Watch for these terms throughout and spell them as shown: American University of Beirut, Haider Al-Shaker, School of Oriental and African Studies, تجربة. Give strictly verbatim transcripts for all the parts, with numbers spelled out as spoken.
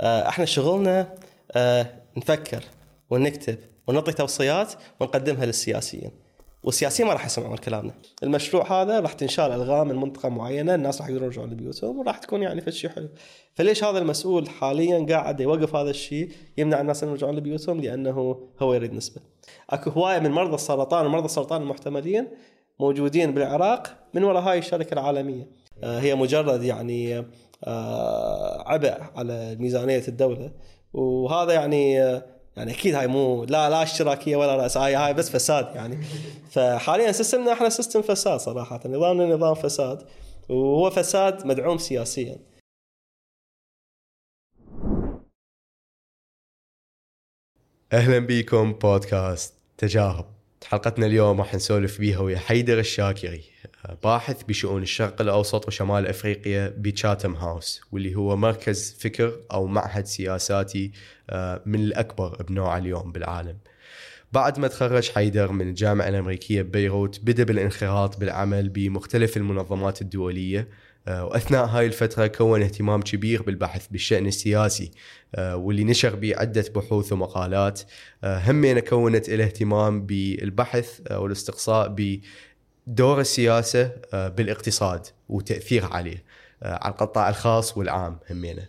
احنا شغلنا نفكر ونكتب ونعطي توصيات ونقدمها للسياسيين، والسياسيين ما راح يسمعون كلامنا. المشروع هذا راح تنشال ألغام من منطقة معينة، الناس راح يقدرون يرجعون لبيوتهم وراح تكون يعني في شيء حلو. فليش هذا المسؤول حاليا قاعد يوقف هذا الشيء يمنع الناس أن يرجعون لبيوتهم؟ لأنه هو يريد نسبة. أكو هواية من مرضى السرطان ومرضى السرطان المحتملين موجودين بالعراق من وراء هاي الشركة العالمية. هي مجرد يعني عبء على ميزانية الدولة، وهذا يعني يعني أكيد هاي مو لا لا اشتراكية ولا رأس، هاي هاي بس فساد يعني. فحاليا سيستمنا إحنا سيستم فساد صراحة، نظامنا نظام فساد، وهو فساد مدعوم سياسيا. أهلا بكم بودكاست تجارب. حلقتنا اليوم راح نسولف بيها ويا حيدر الشاكري، باحث بشؤون الشرق الأوسط وشمال أفريقيا بتشاتم هاوس، واللي هو مركز فكر أو معهد سياساتي من الأكبر بنوعه اليوم بالعالم. بعد ما تخرج حيدر من الجامعة الأمريكية ببيروت، بدأ بالانخراط بالعمل بمختلف المنظمات الدولية، وأثناء هاي الفترة كون اهتمام كبير بالبحث بالشأن السياسي، واللي نشر به عدة بحوث ومقالات. همين كونت الاهتمام بالبحث والاستقصاء ب دور السياسة بالاقتصاد وتأثير عليه على القطاع الخاص والعام. همينة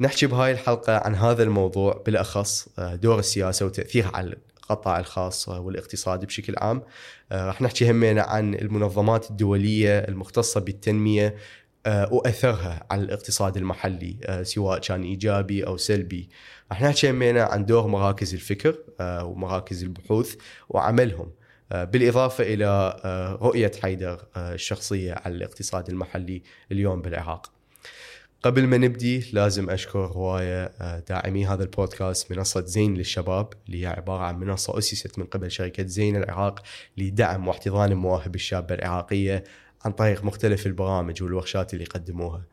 نحكي بهاي الحلقة عن هذا الموضوع بالأخص، دور السياسة وتأثير على القطاع الخاص والاقتصاد بشكل عام. رح نحكي همينة عن المنظمات الدولية المختصة بالتنمية وأثرها على الاقتصاد المحلي، سواء كان إيجابي أو سلبي. رح نحكي همينة عن دور مراكز الفكر ومراكز البحوث وعملهم، بالإضافة إلى رؤية حيدر الشخصية على الاقتصاد المحلي اليوم بالعراق. قبل ما نبدي لازم أشكر هواية داعمي هذا البودكاست، منصة زين للشباب، اللي هي عبارة عن منصة أسست من قبل شركة زين العراق لدعم واحتضان المواهب الشابة العراقية عن طريق مختلف البرامج والورشات اللي قدموها.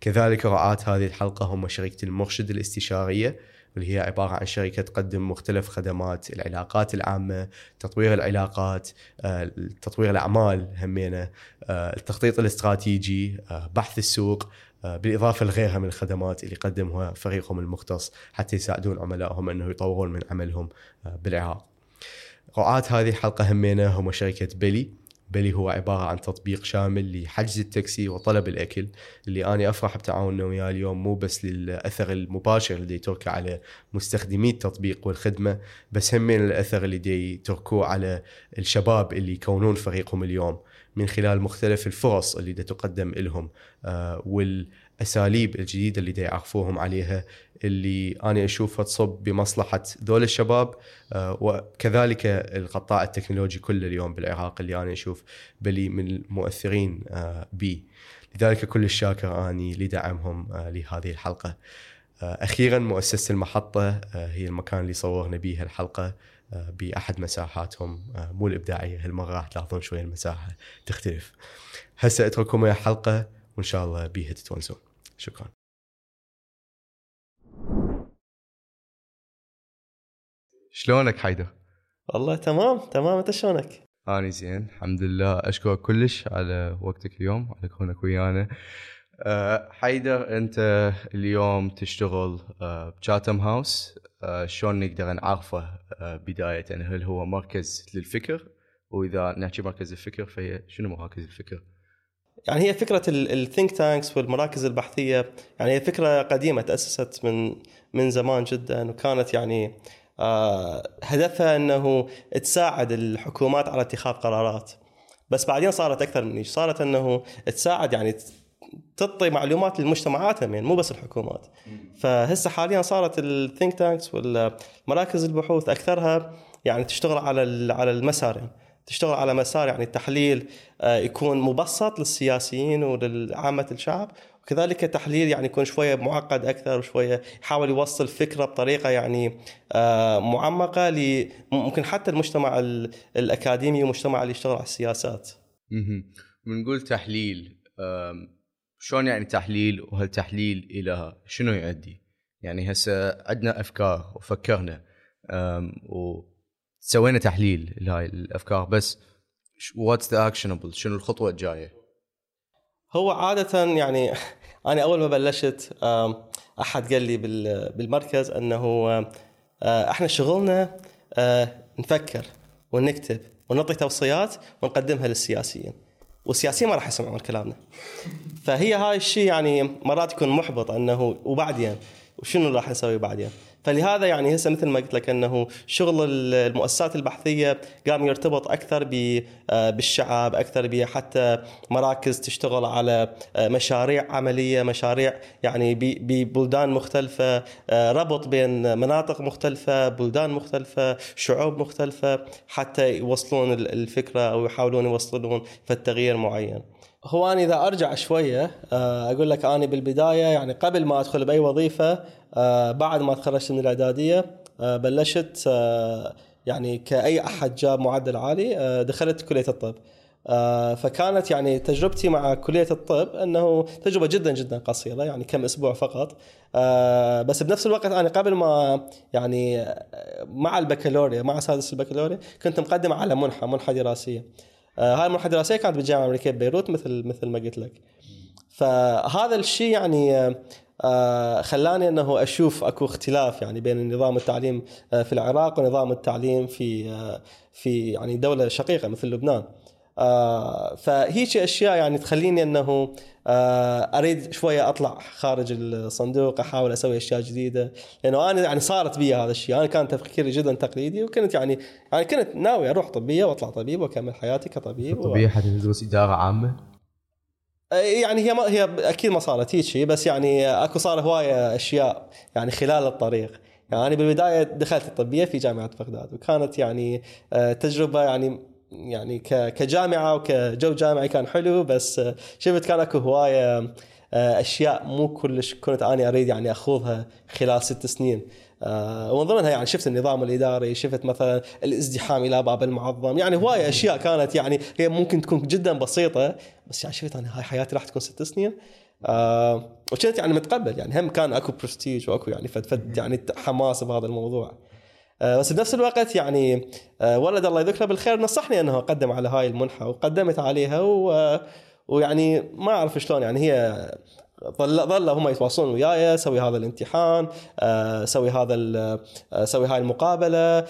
كذلك رعاة هذه الحلقة هم شركة المرشد الاستشارية، واللي هي عبارة عن شركة تقدم مختلف خدمات العلاقات العامة، تطوير العلاقات، تطوير الأعمال، همينة التخطيط الاستراتيجي، بحث السوق، بالإضافة لغيرها من الخدمات اللي قدمها فريقهم المختص حتى يساعدون عملائهم أنه يطورون من عملهم بالعراق. رعاة هذه الحلقة همينة هم شركة بيلي. بيلي هو عبارة عن تطبيق شامل لحجز التاكسي وطلب الأكل، اللي أنا أفرح بتعاوننا وياه اليوم، مو بس للأثر المباشر اللي يتركه على مستخدمي التطبيق والخدمة، بس هم من الأثر اللي يتركوه على الشباب اللي يكونون فريقهم اليوم من خلال مختلف الفرص اللي تقدم لهم والأساليب الجديدة اللي يعرفوهم عليها، اللي أنا أشوفها تصب بمصلحة ذول الشباب، وكذلك القطاع التكنولوجي كله اليوم بالعراق اللي أنا أشوف بلي من المؤثرين بي. لذلك كل الشاكر أني لدعمهم لهذه الحلقة. أخيرا مؤسسة المحطة هي المكان اللي صورنا بيه الحلقة بأحد مساحاتهم، مو الإبداعية هالمرة، راح تلاحظون شوية المساحة تختلف. هسه أترككم يا حلقة وإن شاء الله بيها تتونسون. شكرا. شلونك حيدر؟ والله تمام تمام، أنت شلونك؟ أنا زين الحمد لله، أشكرك كلش على وقتك اليوم، على كونك ويانا. حيدر أنت اليوم تشتغل بتشاتم هاوس، شلون نقدر نعرفه بداية؟ يعني هل هو مركز للفكر؟ وإذا نحكي مركز الفكر فهي شنو مراكز الفكر؟ يعني هي فكرة الثينك تانكس والمراكز البحثية، يعني هي فكرة قديمة تأسست من من زمان جدا، وكانت يعني هدفها أنه تساعد الحكومات على اتخاذ قرارات، بس بعدين صارت أكثر من إيش، صارت أنه تساعد يعني تعطي معلومات للمجتمعات همين، مو بس الحكومات. فهسه حاليا صارت الثينك تانكس والمراكز البحوث أكثرها يعني تشتغل على على المسارين، تشتغل على مسار يعني التحليل يكون مبسط للسياسيين وللعامة الشعب، وكذلك تحليل يعني يكون شوية معقد أكثر، وشوية يحاول يوصل فكرة بطريقة يعني معمقة ممكن حتى المجتمع الأكاديمي والمجتمع اللي يشتغل على السياسات. بنقول تحليل، شلون يعني تحليل؟ وهل تحليل إلى شنو يؤدي؟ يعني هسه عندنا أفكار وفكرنا وسوينا تحليل لهاي الأفكار، بس what's the actionable؟ شنو الخطوة الجاية؟ هو عادة يعني أنا أول ما بلشت أحد قال لي بالمركز أنه إحنا شغلنا نفكر ونكتب ونعطي توصيات ونقدمها للسياسيين، والسياسيين ما راح يسمعون كلامنا. فهي هاي الشيء يعني مرات يكون محبط أنه وبعدين وشنو راح نسوي بعدين. فلهذا يعني هسه مثل ما قلت لك أنه شغل المؤسسات البحثية قام يرتبط أكثر بالشعب، أكثر بحتى مراكز تشتغل على مشاريع عملية، مشاريع يعني ببلدان مختلفة، ربط بين مناطق مختلفة، بلدان مختلفة، شعوب مختلفة، حتى يوصلون الفكرة أو يحاولون يوصلون في التغيير معين. هو أنا إذا أرجع شوية أقول لك، أنا بالبداية يعني قبل ما أدخل بأي وظيفة، بعد ما تخرجت من الإعدادية بلشت يعني كأي أحد جاب معدل عالي دخلت كلية الطب. فكانت يعني تجربتي مع كلية الطب أنه تجربة جدا جدا قصيرة، يعني كم أسبوع فقط. بس بنفس الوقت أنا قبل ما يعني مع البكالوريا، مع سادس البكالوريا، كنت مقدم على منحة منحة دراسية. هاي المنحة الدراسية كانت بالجامعة الأمريكية ببيروت مثل مثل ما قلت لك. فهذا الشيء يعني خلاني أنه أشوف أكو اختلاف يعني بين نظام التعليم في العراق ونظام التعليم في في يعني دولة شقيقة مثل لبنان. فهيك أشياء يعني تخليني أنه أريد شوية أطلع خارج الصندوق، أحاول أسوي أشياء جديدة، لأنه أنا يعني صارت بي هذا الشيء. أنا كان تفكيري جدا تقليدي، وكنت يعني يعني كنت ناوي أروح طبية وأطلع طبيب وأكمل حياتي كطبيب. طبية حتى تدرس إدارة عامة؟ يعني هي ما هي أكيد ما صارت هيك شيء، بس يعني أكو صار هواية أشياء يعني خلال الطريق. يعني بالبداية دخلت الطبية في جامعة بغداد، وكانت يعني تجربة يعني يعني كجامعة وكجو جامعي كان حلو، بس شفت كان أكو هواية أشياء مو كلش كنت أنا أريد يعني أخوضها خلال ست سنين. ومن ضمنها يعني شفت النظام الإداري، شفت مثلا الازدحام إلى باب المعظم، يعني هواية أشياء كانت يعني هي ممكن تكون جدا بسيطة، بس يعني شفت أنا هاي حياتي راح تكون ست سنين. وكنت يعني متقبل، يعني هم كان أكو برستيج وأكو يعني فد يعني حماس بهذا الموضوع. بس بنفس الوقت يعني ولد الله يذكره بالخير نصحني أنه أقدم على هاي المنحة، وقدمت عليها، و... ويعني ما أعرف شلون يعني هي ظل ظل هم يتواصلون وياي، سوي هذا الامتحان، سوي هذا سوي هاي المقابلة،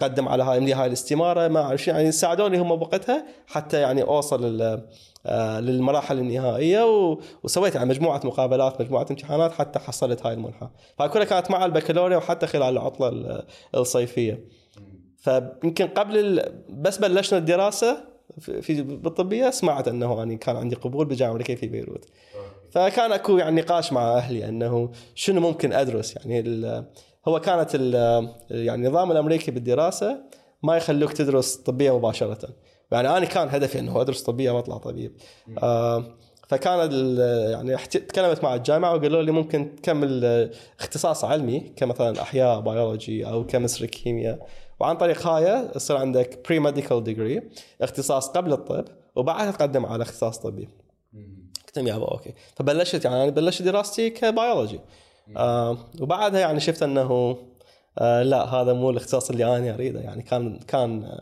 قدم على هاي، املي هاي الاستمارة، ما أعرف شو يعني. ساعدوني هم بوقتها حتى يعني أوصل للمراحل النهائية، وسويت على مجموعة مقابلات، مجموعة امتحانات، حتى حصلت هاي المنحة. فكلها كانت مع البكالوريا وحتى خلال العطلة الصيفية. فيمكن قبل بس بلشنا الدراسة في بالطبية سمعت أنه أنا يعني كان عندي قبول بالجامعة الأمريكية في بيروت. فكان أكو يعني نقاش مع أهلي أنه شنو ممكن أدرس. يعني هو كانت يعني النظام الأمريكي بالدراسة ما يخلوك تدرس طبية مباشرة، يعني أنا كان هدفي أنه أدرس طبية وأطلع طبيب. آه فكان يعني تكلمت مع الجامعة وقالوا لي ممكن تكمل اختصاص علمي كمثلا أحياء بيولوجي أو كيمستري كيمياء، وعن طريق هاي يصير عندك بري ميديكال ديجري، اختصاص قبل الطب، وبعدها تقدم على اختصاص طبي. قلت يا أبا أوكي. فبلشت يعني بلشت دراستي كبيولوجي، آه وبعدها يعني شفت أنه آه لا، هذا مو الاختصاص اللي أنا أريده. يعني كان كان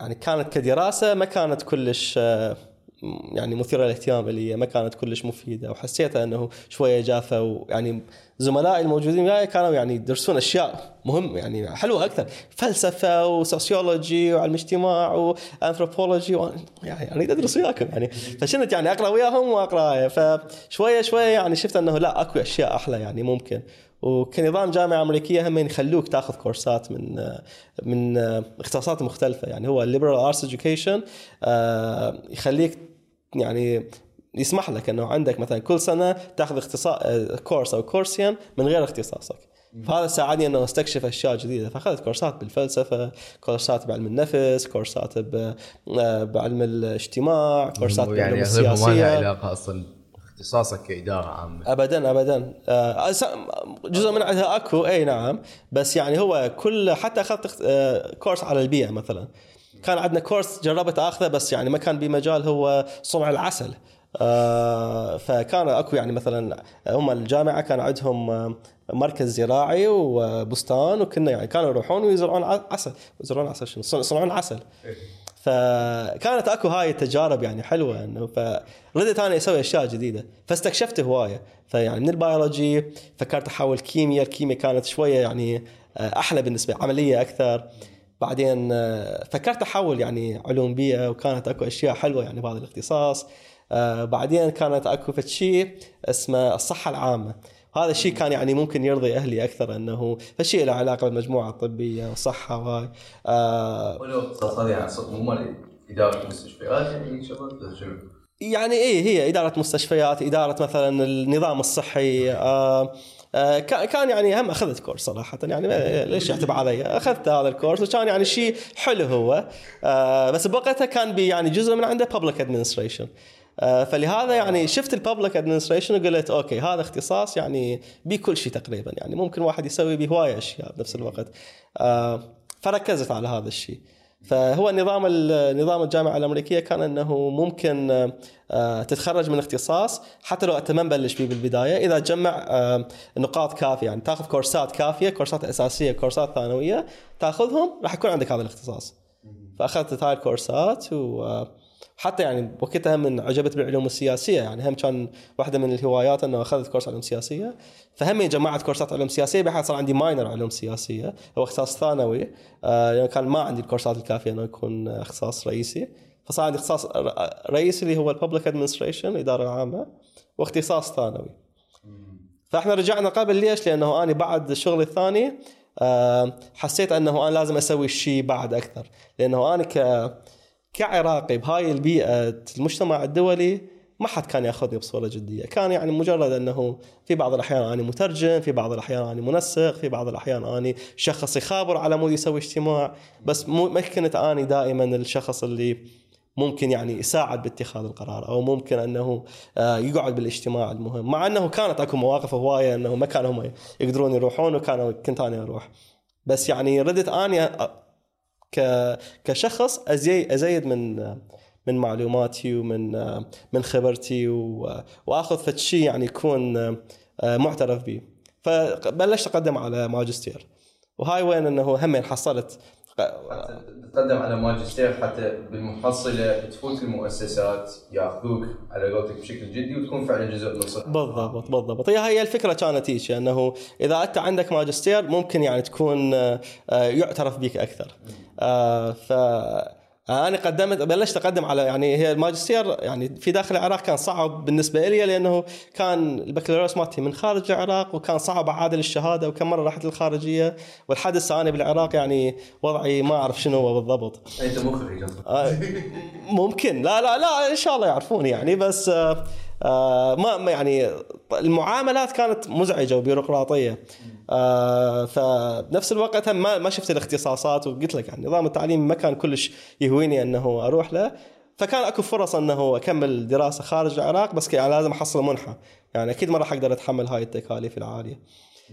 يعني كانت كدراسة ما كانت كلش آه يعني مثيرة للاهتمام، اللي ما كانت كلش مفيدة، وحسيتها أنه شوية جافة. ويعني زملائي الموجودين معي كانوا يعني يدرسون أشياء مهمة يعني حلوة أكثر، فلسفة وسوسيولوجي وعلم اجتماع وأنثروبولوجي، يعني أريد أدرس وياكم يعني. فشنت يعني أقرأ وياهم وأقرأ، فشوية شوية يعني شفت أنه لا، أكو أشياء أحلى يعني ممكن. وكنظام جامعة أمريكية هم يخلوك تأخذ كورسات من من اختصاصات مختلفة. يعني هو liberal arts education يخليك يعني يسمح لك أنه عندك مثلا كل سنة تأخذ اختصاص كورس أو كورسين من غير اختصاصك. فهذا ساعدني أنه استكشف أشياء جديدة. فأخذت كورسات بالفلسفة، كورسات بعلم النفس، كورسات بعلم الاجتماع، كورسات بعلم السياسية. يعني غير ما لها علاقة أصلا اختصاصك كإدارة عامة؟ أبداً أبداً. آه جزء من عندها أكو أي نعم، بس يعني هو كل حتى أخذت آه كورس على البيئة مثلاً. كان عندنا كورس جربت أخذه، بس يعني ما كان بمجال هو صنع العسل. آه فكان أكو يعني مثلاً هم الجامعة كان عندهم آه مركز زراعي وبستان، وكنا يعني كانوا يروحون ويزرعون عسل، يزرعون عسل شنو صنعون عسل. فكانت اكو هاي التجارب يعني حلوه، انه فردت انا اسوي اشياء جديده، فاستكشفت هوايه. فيعني من البيولوجي فكرت احول كيمياء، الكيمياء كانت شويه يعني احلى بالنسبه لي، عمليه اكثر. بعدين فكرت احول يعني علوم بيئه، وكانت اكو اشياء حلوه يعني بهذا الاختصاص. بعدين كانت اكو فشي اسمه الصحه العامه، هذا الشيء كان يعني ممكن يرضي اهلي اكثر، انه فشيء له علاقه بالمجموعه الطبيه والصحه وهاي. آه ولو اختصاصي على ممارسه اداره مستشفيات يعني شغلت يعني ايه هي اداره مستشفيات، اداره مثلا النظام الصحي. آه آه كان يعني هم اخذت كورس صراحه، يعني ليش يعتب علي، اخذت هذا الكورس وكان يعني شيء حلو هو. آه بس بوقتها كان بي يعني جزء من عنده public administration، فلهذا يعني شفت الببليك ادمنستريشن وقلت اوكي هذا اختصاص يعني بكل شيء تقريبا، يعني ممكن واحد يسوي به هوايه اشياء بنفس الوقت. فركزت على هذا الشيء. فهو نظام نظام الجامعه الامريكيه كان انه ممكن تتخرج من اختصاص حتى لو ما نبلش به بالبدايه، اذا تجمع نقاط كافيه، يعني تاخذ كورسات كافيه، كورسات اساسيه، كورسات ثانويه تاخذهم راح يكون عندك هذا الاختصاص. فاخذت هاي الكورسات، و حتى يعني وقتها من عجبت بالعلوم السياسيه، يعني هم كان واحده من الهوايات انه اخذت كورس علوم سياسيه، فهم جمعت كورسات علوم سياسيه بحيث صار عندي ماينر علوم سياسيه هو اختصاص ثانوي. آه يعني كان ما عندي الكورسات الكافيه انه يكون اختصاص رئيسي، فصار عندي اختصاص رئيسي اللي هو الببليك ادمنستريشن اداره عامه، واختصاص ثانوي. فاحنا رجعنا قبل، ليش؟ لانه انا بعد الشغل الثاني آه حسيت انه انا لازم اسوي شيء بعد اكثر، لانه انا ك كعراقي بهاي البيئة المجتمع الدولي ما حد كان يأخذني بصورة جدية، كان يعني مجرد أنه في بعض الأحيان أنا مترجم، في بعض الأحيان أنا منسق، في بعض الأحيان أنا شخص يخابر على مود يسوي اجتماع، بس ما كنت أنا دائما الشخص اللي ممكن يعني يساعد باتخاذ القرار، أو ممكن أنه يقعد بالاجتماع المهم، مع أنه كانت أكو مواقف هواية أنه ما كانوا هم يقدرون يروحون وكانوا كنت أنا أروح، بس يعني ردت أنا كشخص أزيد من من معلوماتي ومن من خبرتي، وأخذ فتشي يعني يكون معترف به. فبلشت أقدم على ماجستير، وهاي وين أنه همين حصلت تقدم على ماجستير حتى بالمحصلة تفوت المؤسسات يأخذوك على قولتك بشكل جدي وتكون فعلا جزء من الصحة. بالضبط بالضبط، هي هي الفكرة كانت هيك، أنه إذا أنت عندك ماجستير ممكن يعني تكون يعترف بك أكثر. فأنا قدمت بلشت أقدم على يعني هي الماجستير يعني في داخل العراق كان صعب بالنسبة لي، لأنه كان البكالوريوس مالتي من خارج العراق، وكان صعب أعادل الشهادة، وكم مرة رحت للخارجية، والحادث أنا بالعراق يعني وضعي ما أعرف شنو هو بالضبط. أنت مخرج ممكن لا لا لا إن شاء الله يعرفوني يعني، بس آه ما يعني المعاملات كانت مزعجة وبيروقراطية. آه فنفس الوقت ما ما شفت الاختصاصات، وقلت لك يعني نظام التعليم ما كان كلش يهويني أنه أروح له، فكان أكو فرص أنه أكمل دراسة خارج العراق، بس يعني لازم أحصل منحة، يعني أكيد ما راح أقدر أتحمل هاي التكاليف العالية.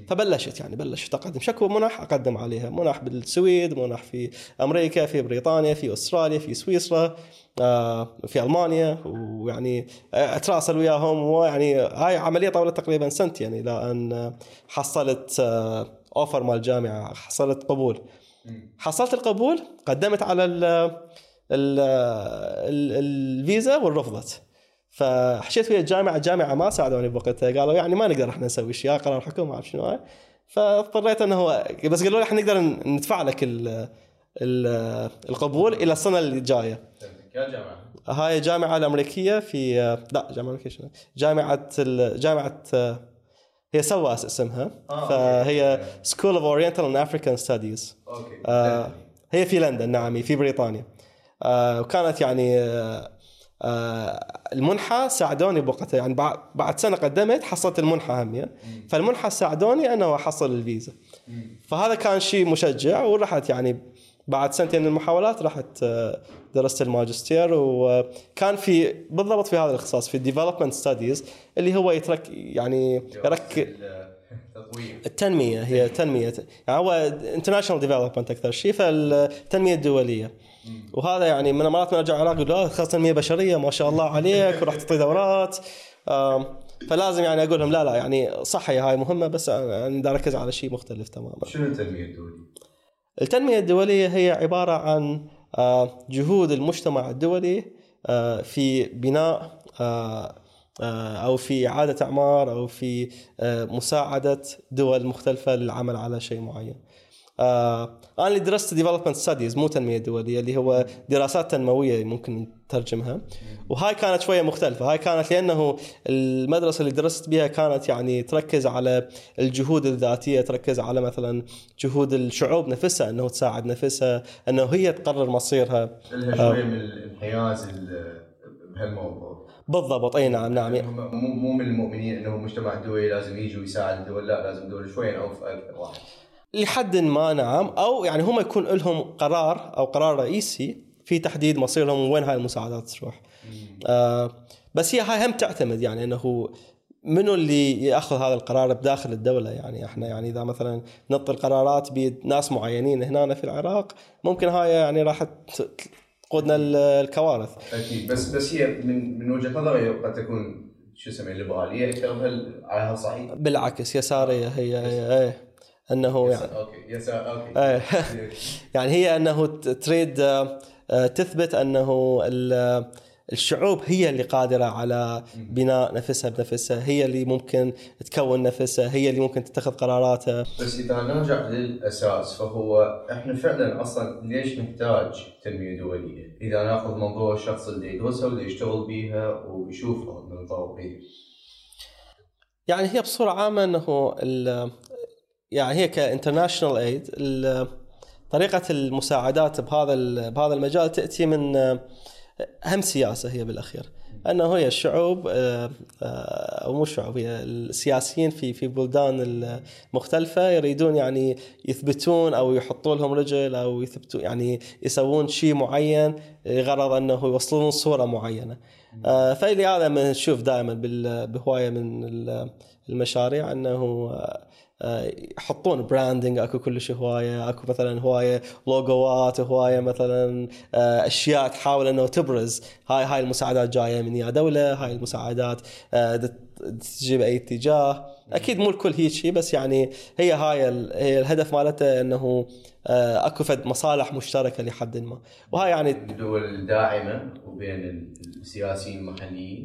فبلشت يعني بلشت أقدم شكوى منح، أقدم عليها منح بالسويد، منح في أمريكا، في بريطانيا، في أستراليا، في سويسرا، في ألمانيا، ويعني أتراسل وياهم، ويعني هاي عملية طولت تقريبا سنة يعني لأن حصلت أوفر مال الجامعة، حصلت قبول. حصلت القبول، قدمت على ال ال ال الفيزا ورفضت. فحشيت ويا الجامعة، الجامعة ما ساعدوني بوقتها، قالوا يعني ما نقدر احنا نسوي شيء، قرار حكومة ما أعرف شنو هاي. فاضطريت انه بس قالوا لي احنا نقدر ندفع لك ال ال القبول الى السنة اللي جاية. يا جامعة هاي جامعة الأمريكية في لا جامعة أمريكية شنو جامعة ال... جامعة هي سواس اسمها. آه فهي آه. School of Oriental and African Studies. أوكي. آه هي في لندن، نعم في بريطانيا. آه وكانت يعني آه المنحة ساعدوني بوقتها، يعني بعد سنة قدمت حصلت المنحة همية، فالمنحة ساعدوني أنه أحصل الفيزا، فهذا كان شيء مشجع. ورحت يعني بعد سنتين من المحاولات رحت درست الماجستير، وكان في بالضبط في هذا الاختصاص في الديفلوبمنت ستاديز، اللي هو يترك يعني يركز التنمية، هي تنمية يعني هو انترناشنال ديفلوبمنت أكثر شيء، فالتنمية الدولية. وهذا يعني من مرات ما أرجع العراق أقول لا خاصة تنمية بشرية ما شاء الله عليك وراح تعطي دورات، فلازم يعني أقول لهم لا لا يعني صحي هاي مهمة، بس يعني دا أركز على شيء مختلف تماما. شنو التنمية الدولية؟ التنمية الدولية هي عبارة عن جهود المجتمع الدولي في بناء أو في إعادة إعمار أو في مساعدة دول مختلفة للعمل على شيء معين. أنا اللي درست Development Studies مو تنمية دولية اللي هو دراسات تنموية ممكن ترجمها، وهاي كانت شوية مختلفة. هاي كانت لأنه المدرسة اللي درست بها كانت يعني تركز على الجهود الذاتية، تركز على مثلا جهود الشعوب نفسها أنه تساعد نفسها، أنه هي تقرر مصيرها. لها شوية من الانحياز بهالموضوع. بالضبط، أي نعم نعم. مو مو من المؤمنين أنه المجتمع الدولي لازم يجي ويساعد الدول، لا لازم دول شوية أو أكثر واحد. لحد ما نعم، أو يعني هم يكون لهم قرار أو قرار رئيسي في تحديد مصيرهم وين هاي المساعدات تروح. آه بس هي هاي هم تعتمد يعني أنه منو اللي يأخذ هذا القرار بداخل الدولة. يعني إحنا يعني إذا مثلا نطي القرارات بناس معينين هنا في العراق ممكن هاي يعني راح تقودنا الكوارث. أكيد، بس بس هي من من وجهة نظري قد تكون شو اسمها ليبرالية أكثر عليها، صحيح؟ بالعكس يسارية هي. هي أنه يعني أوكي. يعني هي أنه تريد تثبت أنه الشعوب هي اللي قادرة على بناء نفسها بنفسها، هي اللي ممكن تكون نفسها، هي اللي ممكن تتخذ قراراتها. بس إذا نرجع للأساس فهو إحنا فعلا أصلا ليش نحتاج تنمية دولية إذا نأخذ منظور الشخص اللي يدرسها واللي يشتغل بيها ويشوفها من طرفه؟ يعني هي بصورة عامة أنه يعني هي كإنترناشنال أيد طريقة المساعدات بهذا بهذا المجال تأتي من أهم سياسة هي بالأخير، أنه هي الشعوب أو مو الشعوب، هي السياسيين في في بلدان مختلفة يريدون يعني يثبتون أو يحطون لهم رجل أو يثبتون يعني يسوون شيء معين غرض أنه يوصلون صورة معينة. فإلي هذا ما نشوف دائما بهواية من المشاريع أنه يحطون براندنج، اكو كل شيء هوايه، اكو مثلا هوايه لوجوات، هوايه مثلا اشياء تحاول انه تبرز هاي هاي المساعدات جايه من يا دوله، هاي المساعدات تجيب اي اتجاه. اكيد مو الكل هيك شيء، بس يعني هي هاي هي الهدف مالته انه اكو فد مصالح مشتركه لحد ما، وهاي يعني الدول الداعمه وبين السياسيين المحليين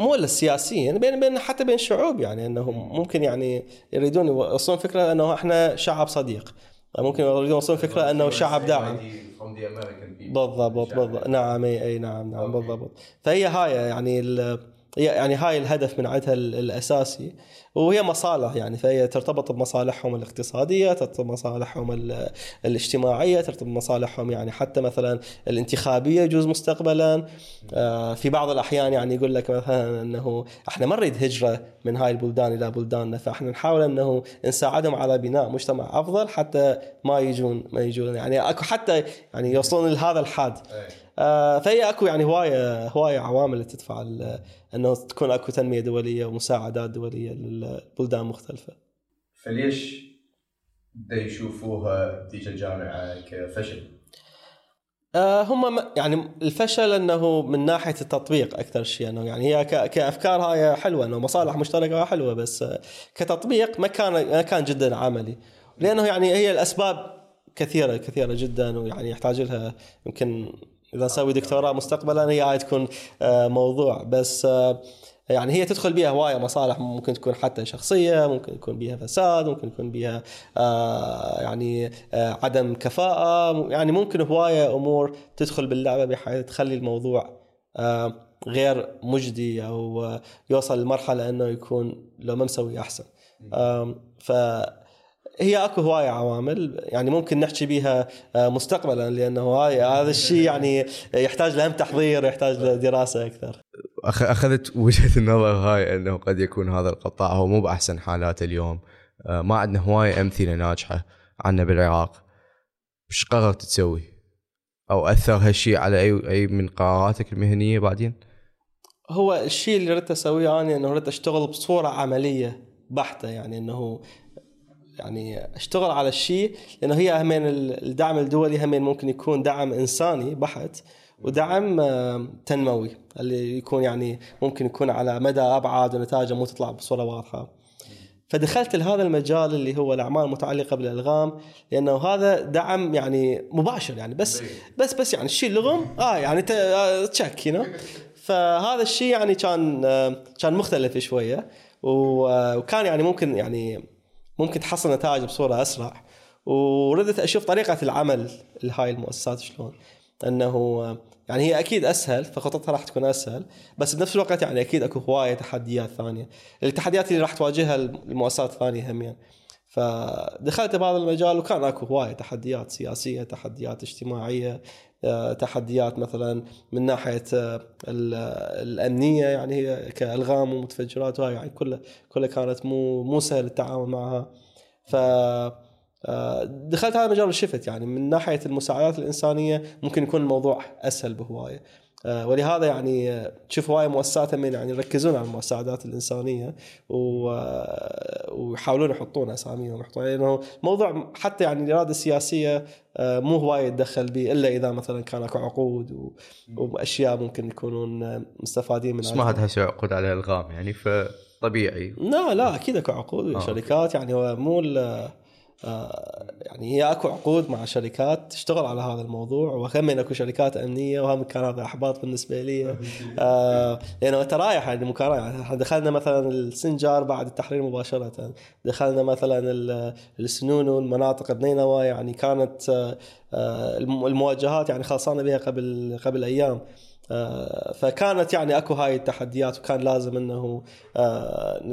مو السياسيين بين بين حتى بين الشعوب، يعني انهم ممكن يعني يريدون يوصلون فكره انه احنا شعب صديق، ممكن يريدون يوصلون فكره انه شعب داعم. بالضبط بالضبط نعم اي نعم نعم بالضبط. فهي هاي يعني يعني هاي الهدف من عندها الاساسي، وهي مصالح يعني، فهي ترتبط بمصالحهم الاقتصاديه، ترتبط بمصالحهم الاجتماعيه، ترتبط بمصالحهم يعني حتى مثلا الانتخابيه يجوز مستقبلا. في بعض الاحيان يعني يقول لك مثلا انه احنا ما نريد هجره من هاي البلدان الى بلداننا، فاحنا نحاول انه نساعدهم على بناء مجتمع افضل حتى ما يجون ما يجون يعني اكو حتى يعني يوصلون لهذا الحد. فهي اكو يعني هوايه هوايه عوامل تدفع انه تكون اكو تنميه دوليه ومساعدات دوليه للبلدان المختلفه. فليش بده يشوفوها تيجي الجامعه كفشل؟ هم يعني الفشل أنه من ناحية التطبيق أكثر شيء، أنه يعني هي كأفكار هاي حلوة، أنه مصالح مشتركة حلوة، بس كتطبيق ما كان ما كان جدا عملي، لأنه يعني هي الأسباب كثيرة كثيرة جدا، ويعني يحتاج لها يمكن إذا نسوي دكتوراه مستقبلا هي هاي تكون موضوع. بس يعني هي تدخل بيها هواية مصالح، ممكن تكون حتى شخصية، ممكن يكون بيها فساد، ممكن يكون بيها آه يعني آه عدم كفاءة، يعني ممكن هواية أمور تدخل باللعبة بحيث تخلي الموضوع آه غير مجدي، أو آه يوصل لمرحلة أنه يكون لو ما مسوي أحسن. آه فهي أكو هواية عوامل يعني ممكن نحكي بيها آه مستقبلا، لأنه هاي هذا الشيء يعني يحتاج لهم تحضير، يحتاج لدراسة أكثر. أخذت وجهة النظر هاي أنه قد يكون هذا القطاع هو مو بأحسن حالات اليوم، ما عندنا هواية أمثلة ناجحة عنا بالعراق. إيش قررت تسوي أو أثر هالشي على أي أي من قراراتك المهنية بعدين؟ هو الشيء اللي ردت أسويه أنا أنه ردت أشتغل بصورة عملية بحتة، يعني أنه يعني أشتغل على الشيء، لأنه هي أهمين الدعم الدولي همين ممكن يكون دعم إنساني بحت ودعم تنموي اللي يكون يعني ممكن يكون على مدى أبعد ونتائجه مو تطلع بصورة واضحة. فدخلت لهذا المجال اللي هو الأعمال المتعلقة بالألغام، لأنه هذا دعم يعني مباشر، يعني بس بس بس يعني الشيء لغم آه يعني تشك هنا، فهذا الشيء يعني كان كان مختلف شوية، وكان يعني ممكن يعني ممكن تحصل نتائج بصورة أسرع. وردت أشوف طريقة العمل لهاي المؤسسات شلون، أنه يعني هي أكيد أسهل فخططها راح تكون أسهل، بس بنفس الوقت يعني أكيد أكو هواية تحديات ثانية، التحديات اللي راح تواجهها المؤسسات الثانية هم يعني. فدخلت بهذا المجال وكان أكو هواية تحديات سياسية، تحديات اجتماعية، تحديات مثلا من ناحية الأمنية يعني هي كألغام ومتفجرات وهاي يعني كلها كلها كانت مو مو سهل التعامل معها. ف دخلت هذا المجال وشفت يعني من ناحية المساعدات الإنسانية ممكن يكون الموضوع أسهل بهواية، ولهذا يعني تشوف هواية مؤسسات من يعني يركزون على المساعدات الإنسانية ويحاولون يحطون أساميهم، يحطون لأنه موضوع حتى يعني الإرادة السياسية مو هواية يتدخل به إلا إذا مثلا كان أكو عقود وأشياء ممكن يكونون مستفادين منها. ما هذا عقود على الألغام يعني فطبيعي؟ لا لا أكيد أكو عقود شركات يعني هو مو آه يعني هي أكو عقود مع شركات تشتغل على هذا الموضوع، وخمن أكو شركات أمنية، وهم كان هذا أحباط بالنسبة لي آه لأنه ترايح يعني مكارنة. دخلنا مثلا السنجار بعد التحرير مباشرة، دخلنا مثلا السنون والمناطق بنينوى، يعني كانت آه المواجهات يعني خلصنا بها قبل قبل أيام، آه فكانت يعني أكو هاي التحديات، وكان لازم أنه آه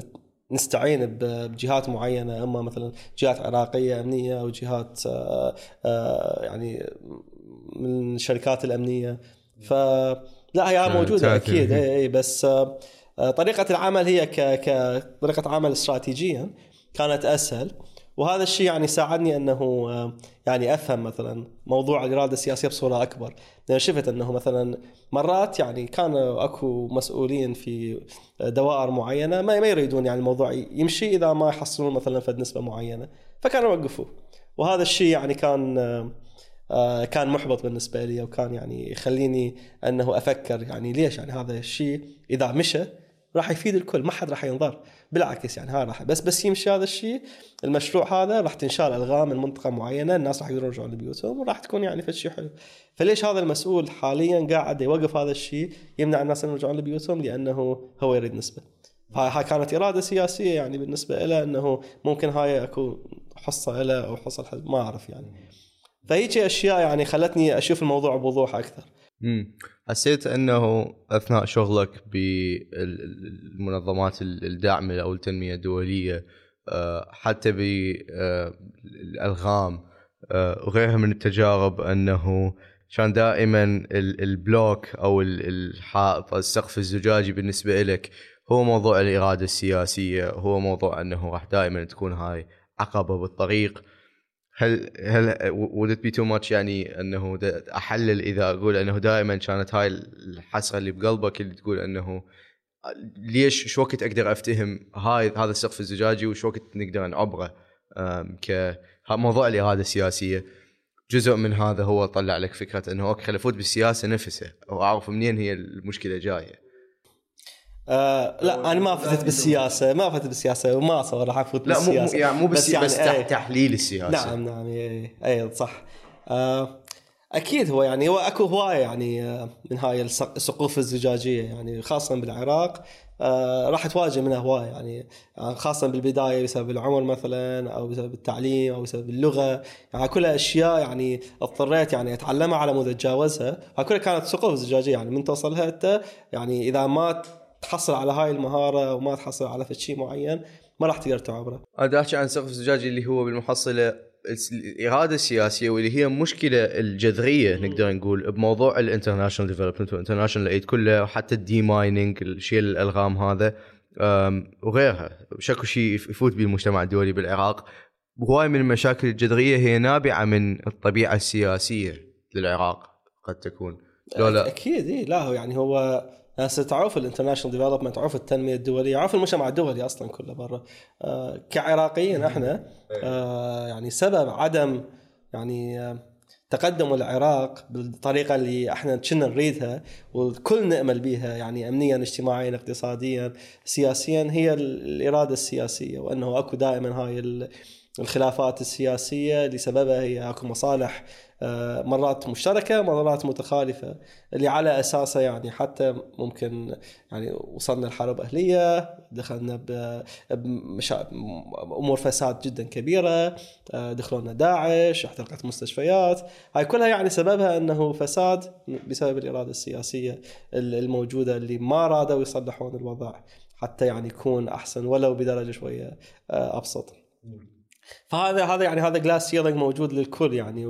نستعين بجهات معينة، أما مثلا جهات عراقية أمنية أو جهات يعني من الشركات الأمنية، فلا هي موجودة أكيد أي، بس طريقة العمل هي كطريقة عمل استراتيجيا كانت أسهل، وهذا الشيء يعني ساعدني أنه يعني أفهم مثلا موضوع الإرادة السياسية بصورة أكبر. لأن شفت أنه مثلا مرات يعني كانوا أكو مسؤولين في دوائر معينة ما ما يريدون يعني الموضوع يمشي إذا ما يحصلون مثلا فد نسبة معينة، فكانوا وقفوه، وهذا الشيء يعني كان كان محبط بالنسبة لي، وكان يعني يخليني أنه أفكر يعني ليش يعني هذا الشيء إذا مشى راح يفيد الكل، ما حد راح ينضر، بالعكس يعني ها راح بس بس يمشي هذا الشيء المشروع هذا راح تنشال ألغام من منطقة معينة، الناس راح يقدرون يرجعون لبيوتهم وراح تكون يعني فشي حلو. فليش هذا المسؤول حاليا قاعد يوقف هذا الشيء يمنع الناس أن يرجعون لبيوتهم؟ لأنه هو يريد نسبة. هاي كانت إرادة سياسية يعني بالنسبة إلى أنه ممكن هاي أكون حصة إلى أو حصة الحل ما أعرف يعني. فهيك أشياء يعني خلتني أشوف الموضوع بوضوح أكثر. امم حسيت أنه أثناء شغلك بالمنظمات الداعمة أو التنمية الدولية حتى بالألغام وغيرها من التجارب أنه كان دائما البلوك أو الحائط السقف الزجاجي بالنسبة لك هو موضوع الإرادة السياسية، هو موضوع أنه راح دائما تكون هاي عقبة بالطريق. هل هل would it be too much يعني أنه أحلل إذا أقول أنه دائما كانت هاي الحسرة اللي بقلبك اللي تقول أنه ليش شو وقت أقدر أفتهم هاي هذا السقف الزجاجي وشو وقت نقدر نعبره كموضوع الإرادة السياسية؟ جزء من هذا هو طلع لك فكرة أنه أوكي خل أفوت بالسياسة نفسها أو أعرف منين هي المشكلة جاية. آه لا أنا ما فتت بالسياسة ما فتت بالسياسة وما صار راح أفوت بالسياسة، لا مو, مو بس يعني بس يعني تحليل السياسة. نعم نعم أي صح آه أكيد هو يعني هو أكو هواية يعني من هاي السقوف الزجاجية يعني خاصة بالعراق آه راح تواجه منها هواية يعني خاصة بالبداية بسبب العمر مثلا أو بسبب التعليم أو بسبب اللغة، يعني كلها أشياء يعني اضطريت يعني أتعلمها على مود أتجاوزها. هكذا كانت سقوف زجاجية يعني من توصلها أنت يعني إذا ما تحصل على هاي المهارة وما تحصل على شيء معين ما راح تقدر تعبره. أنا أحكي عن سقف الزجاجي اللي هو بالمحصلة الإرادة السياسية، واللي هي مشكلة الجذرية نقدر نقول بموضوع الانترناشنال ديفلوبمنت والانترناشنال ايد كله، وحتى الدي مايننج الشيء الألغام هذا وغيرها، شكو شيء يفوت بالمجتمع الدولي بالعراق. هواي من المشاكل الجذرية هي نابعة من الطبيعة السياسية للعراق قد تكون. لا أكيد إيه لا هو يعني هو ناس تعرف الانترناشنال ديفلوبمنت، تعرف التنمية الدولية، تعرف المجتمع الدولي أصلاً كله برا. آه كعراقيين إحنا آه يعني سبب عدم يعني آه تقدم العراق بالطريقة اللي احنا كنا نريدها والكل نأمل بها، يعني أمنيا اجتماعيا اقتصاديا سياسيا، هي الإرادة السياسية، وأنه أكو دائما هاي الخلافات السياسية لسببها هي أكو مصالح مرات مشتركة مرات متخالفة، اللي على أساسها يعني حتى ممكن يعني وصلنا لحرب أهلية، دخلنا بأمور فساد جدا كبيرة، دخلونا داعش، احترقت مستشفيات، هاي كلها يعني سببها أنه فساد بسبب الإرادة السياسية الموجودة اللي ما رادوا يصلحون الوضع حتى يعني يكون أحسن ولو بدرجة شوية أبسط. فهذا هذا يعني هذا جلاس سيلينج موجود للكل يعني،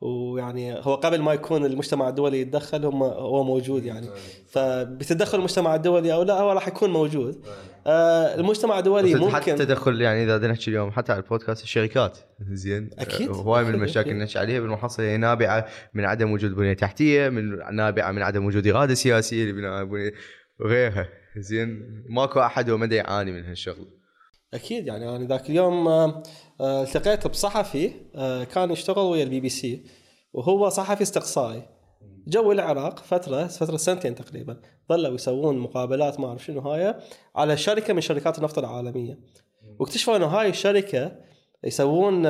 ويعني هو قبل ما يكون المجتمع الدولي يتدخل هم هو موجود يعني، فبتدخل المجتمع الدولي او لا هو راح يكون موجود. آه المجتمع الدولي ممكن حتى تدخل، يعني اذا بدنا نحكي اليوم حتى على البودكاست الشركات زين، هواي من المشاكل نحكي عليها بالمحصله هي نابعه من عدم وجود بنيه تحتيه، من نابعه من عدم وجود اراده سياسيه لبناء بنيه غيرها زين، ماكو احد وما يعاني من هالشغل أكيد. يعني أنا يعني ذاك اليوم التقيت بصحفي كان يشتغل ويا البي بي سي، وهو صحفي استقصائي جو العراق فترة فترة سنتين تقريبا، ظلوا يسوون مقابلات ما أعرف شنو هاي على شركة من شركات النفط العالمية، واكتشفوا إنه هاي الشركة يسوون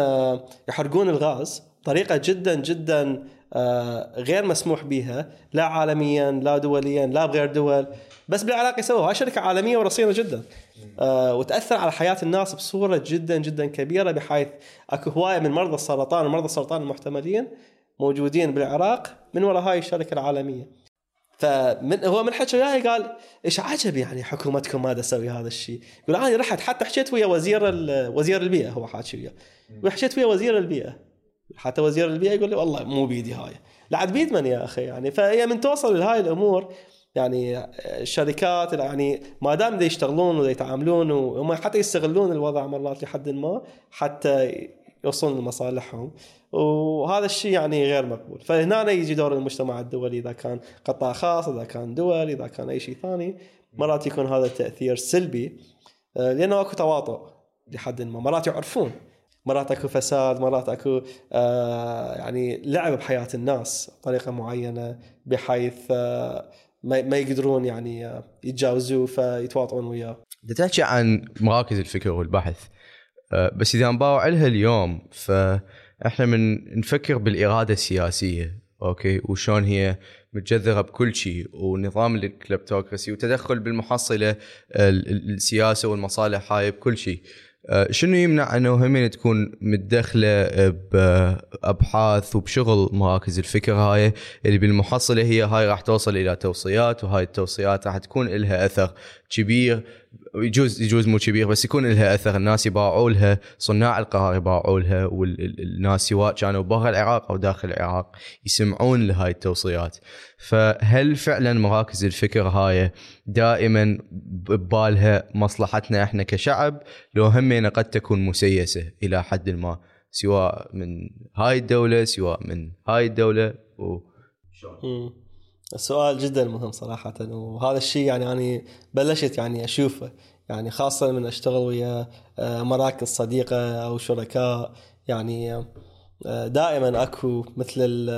يحرقون الغاز طريقة جدا جدا غير مسموح بها، لا عالميا لا دوليا لا بغير دول، بس بالعراق يسووها. هاي شركة عالمية ورصينة جدا آه، وتأثر على حياة الناس بصورة جدا جدا كبيرة، بحيث أكو هواية من مرضى السرطان ومرضى السرطان المحتملين موجودين بالعراق من وراء هاي الشركة العالمية. فمن هو من حكى وياي قال إيش عجب يعني حكومتكم ما تسوي هذا الشيء، يقول أنا رحت حتى حكيت ويا وزير وزير البيئة، هو حاكي وياه وحكيت ويا وزير البيئة، حتى وزير البيئة يقول لي والله مو بيدي هاي، لعد بيد من يا أخي يعني. فهي من توصل لهاي الأمور يعني الشركات يعني ما دام دا يشتغلون ودا يتعاملون وهم حتى يستغلون الوضع مرات لحد ما حتى يوصلون لمصالحهم، وهذا الشيء يعني غير مقبول. فهنا يجي دور المجتمع الدولي، إذا كان قطاع خاص إذا كان دول إذا كان أي شيء ثاني، مرات يكون هذا التأثير سلبي لأنه أكو تواطؤ لحد ما، مرات يعرفون مرات أكو فساد، مرات أكو آه يعني لعب بحياة الناس بطريقة معينة بحيث آه ما ما يقدرون يعني يتجاوزوه فيتواطؤون وياه. تحكي عن مراكز الفكر والبحث، بس إذا نباوع لها اليوم فإحنا من نفكر بالإرادة السياسية أوكي، وشون هي متجذرة بكل شيء، ونظام الكلبتوكراسي وتدخل بالمحصلة السياسة والمصالح هاي بكل شيء، شنو يمنع أنه همين تكون متدخلة بأبحاث وبشغل مراكز الفكر هاي اللي بالمحصلة هي هاي راح توصل إلى توصيات، وهاي التوصيات راح تكون لها أثر كبير، يجوز يجوز مو كبير بس يكون لها أثر، الناس يباعوا لها، صناع القرار يباعوا لها، والناس سواء كانوا برا العراق أو داخل العراق يسمعون لهاي التوصيات. فهل فعلا مراكز الفكر هاي دائما ببالها مصلحتنا احنا كشعب، لو همنا قد تكون مسيسة إلى حد ما سواء من هاي الدولة سواء من هاي الدولة و... السؤال جدا مهم صراحة، وهذا الشيء يعني أنا يعني بلشت يعني أشوفه يعني خاصة من أشتغل ويا مراكز صديقة أو شركاء، يعني دائما أكو مثل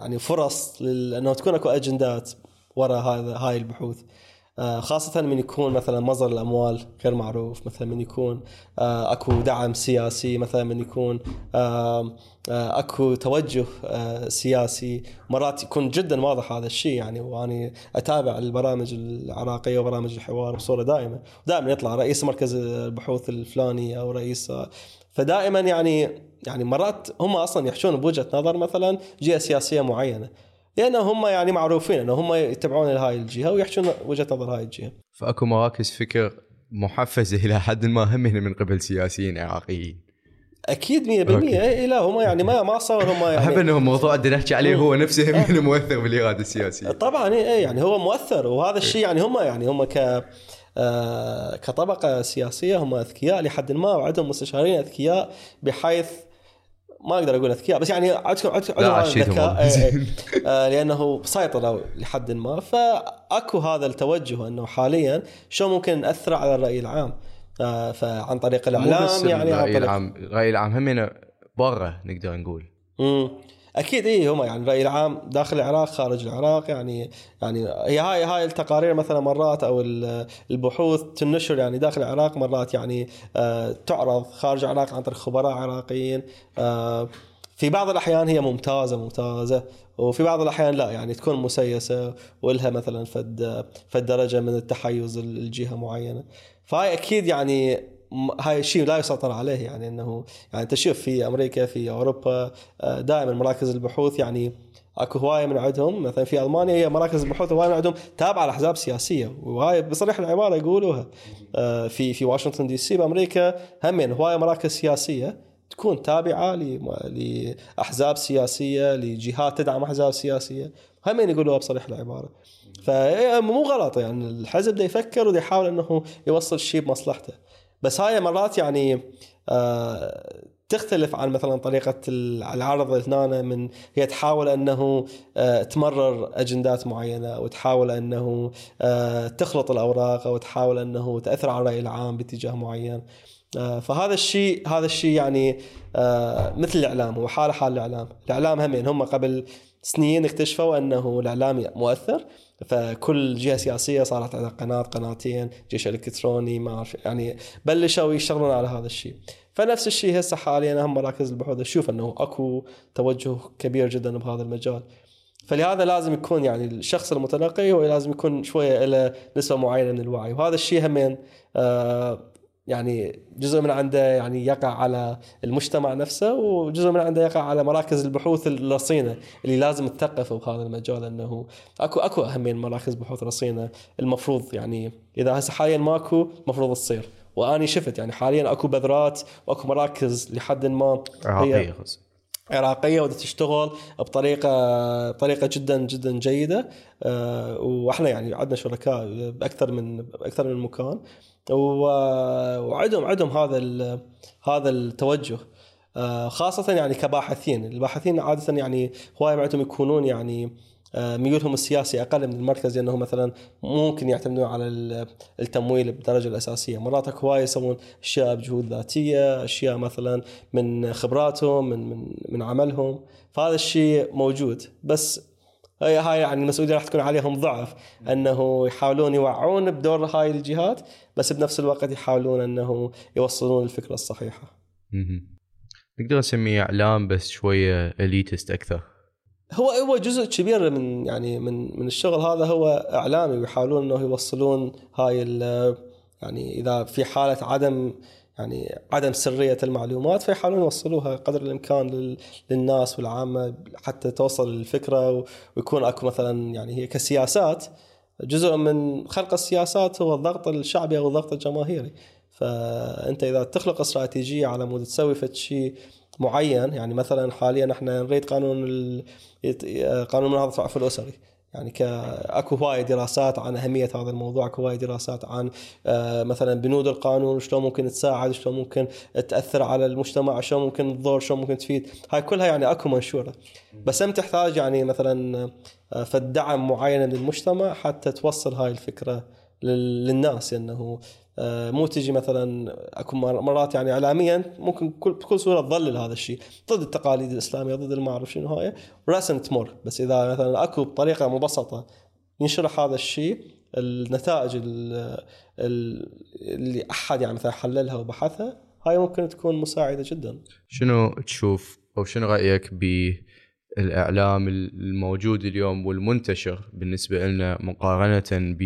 يعني فرص لأنه تكون أكو أجندات وراء هذا هاي البحوث، خاصة من يكون مثلا مصدر الأموال غير معروف، مثلا من يكون أكو دعم سياسي، مثلا من يكون أكو توجه سياسي، مرات يكون جدا واضح هذا الشيء يعني. وأنا أتابع البرامج العراقية وبرامج الحوار بصورة دائمة، دائما يطلع رئيس مركز البحوث الفلاني أو رئيس، فدائما يعني يعني مرات هم أصلا يحشون بوجهة نظر مثلا جهة سياسية معينة، لأنه هم يعني معروفين أنه هم يتبعون لهاي الجهة ويحشون وجهة نظر هاي الجهة. فأكو مراكز فكر محفزة إلى حد ما همهم من قبل سياسيين عراقيين أكيد مية بالمية. إيه لا هم يعني ما ما صار هم يعني أحب أنه موضوع بدنا نحكي عليه هو نفسه همهم مؤثر بالإرادة السياسية طبعا. إيه يعني هو مؤثر، وهذا الشيء يعني هم يعني هم ك آه كطبقة سياسية هم أذكياء لحد ما، وعندهم مستشارين أذكياء، بحيث ما أقدر أقول أذكياء بس يعني عندهم عندهم ذكاء لأنه سيطروا لحد ما. فأكو هذا التوجه أنه حاليا شو ممكن نأثر على الرأي العام، فعن طريق الإعلام يعني الرأي العام الرأي العام همنا برا نقدر نقول. امم اكيد ايه هم يعني الراي العام داخل العراق خارج العراق يعني يعني هي هاي هاي التقارير مثلا مرات او البحوث تنشر يعني داخل العراق مرات يعني آه تعرض خارج العراق عن طريق خبراء عراقيين. آه في بعض الأحيان هي ممتازة ممتازة وفي بعض الأحيان لا يعني تكون مسيسة ولها مثلا فد فد درجة من التحيز الجهة معينة. فهاي أكيد يعني هاي الشيء لا يسيطر عليه يعني أنه يعني تشوف في أمريكا في أوروبا دائما مراكز البحوث يعني اكو هواية من عندهم مثلا في ألمانيا هي مراكز البحوث هواية من عندهم تابعة لأحزاب سياسية وهاي بصريح العبارة يقولوها. في في واشنطن دي سي بأمريكا همين هواية مراكز سياسية تكون تابعة لأحزاب سياسية لجهات تدعم أحزاب سياسية همين يقولوها بصريح العبارة. فمو غلط يعني الحزب ده يفكر وده يحاول أنه يوصل شيء بمصلحته بس هاي مرات يعني آه تختلف عن مثلا طريقة العرض الثانية من هي تحاول أنه آه تمرر أجندات معينة وتحاول أنه آه تخلط الأوراق وتحاول أنه تأثر على الرأي العام باتجاه معين. فهذا الشيء هذا الشيء يعني مثل الإعلام هو حال حال الإعلام. الإعلام همين هم قبل سنين اكتشفوا أنه الإعلام مؤثر فكل جهة سياسية صارت على قناة قناتين جيش إلكتروني ما أعرف يعني بلشوا يشتغلون على هذا الشيء. فنفس الشيء هسه حاليا هم مراكز البحوث أشوف أنه أكو توجه كبير جدا بهذا المجال. فلهذا لازم يكون يعني الشخص المتلقي هو لازم يكون شوية إلى نسبة معينة من الوعي وهذا الشيء همين آه يعني جزء من عنده يعني يقع على المجتمع نفسه وجزء من عنده يقع على مراكز البحوث الرصينة اللي لازم تثقفوا بهذا المجال أنه أكو أكو أهمين مراكز بحوث رصينة المفروض يعني إذا هسه حاليا ماكو مفروض تصير. وأنا شفت يعني حاليا أكو بذرات وأكو مراكز لحد ما عراقية عراقية وده تشتغل بطريقة بطريقة جدا جدا جيدة. وإحنا يعني عندنا شركاء بأكثر من بأكثر من مكان وعندهم عندهم هذا هذا التوجه خاصة يعني كباحثين. الباحثين عادة يعني هواية معهم يكونون يعني ميولهم السياسي أقل من المركز لأنهم مثلا ممكن يعتمدون على التمويل بالدرجة الأساسية. مرات هواية يسوون أشياء بجهود ذاتية أشياء مثلا من خبراتهم من من من عملهم. فهذا الشيء موجود بس هاي هاي يعني المسؤولية راح تكون عليهم ضعف أنه يحاولون يوعون بدور هاي الجهات بس بنفس الوقت يحاولون أنه يوصلون الفكرة الصحيحة. نقدر نسميه إعلام بس شوية إليتست أكثر. هو هو جزء كبير من يعني من من الشغل هذا هو إعلامي ويحاولون أنه يوصلون هاي يعني إذا في حالة عدم يعني عدم سرية المعلومات فيحاولون يوصلوها قدر الإمكان للناس والعامة حتى توصل الفكرة ويكون أكو مثلا يعني هي كسياسات جزء من خلق السياسات هو الضغط الشعبي أو الضغط الجماهيري. فأنت إذا تخلق استراتيجية على مود تسوي فتشي معين يعني مثلا حاليا نحن نريد قانون قانون مناهضة التعفف الأسري يعني كأكو هواية دراسات عن أهمية هذا الموضوع أكو هواية دراسات عن مثلا بنود القانون شلون ممكن تساعد شلون ممكن تأثر على المجتمع شلون ممكن تضر شلون ممكن تفيد. هاي كلها يعني أكو منشورة بس هم تحتاج يعني مثلا فالدعم معين من المجتمع حتى توصل هاي الفكرة للناس أنه مو تجي مثلا أكو مرات يعني إعلاميا ممكن كل بكل صورة تضلل هذا الشيء ضد التقاليد الإسلامية ضد المعرفة شنو هاي رأسا تمر. بس إذا مثلا أكو بطريقة مبسطة ينشرح هذا الشيء النتائج اللي أحد يعني مثلا حللها وبحثها هاي ممكن تكون مساعدة جدا. شنو تشوف أو شنو رأيك بالإعلام الموجود اليوم والمنتشر بالنسبة لنا مقارنة ب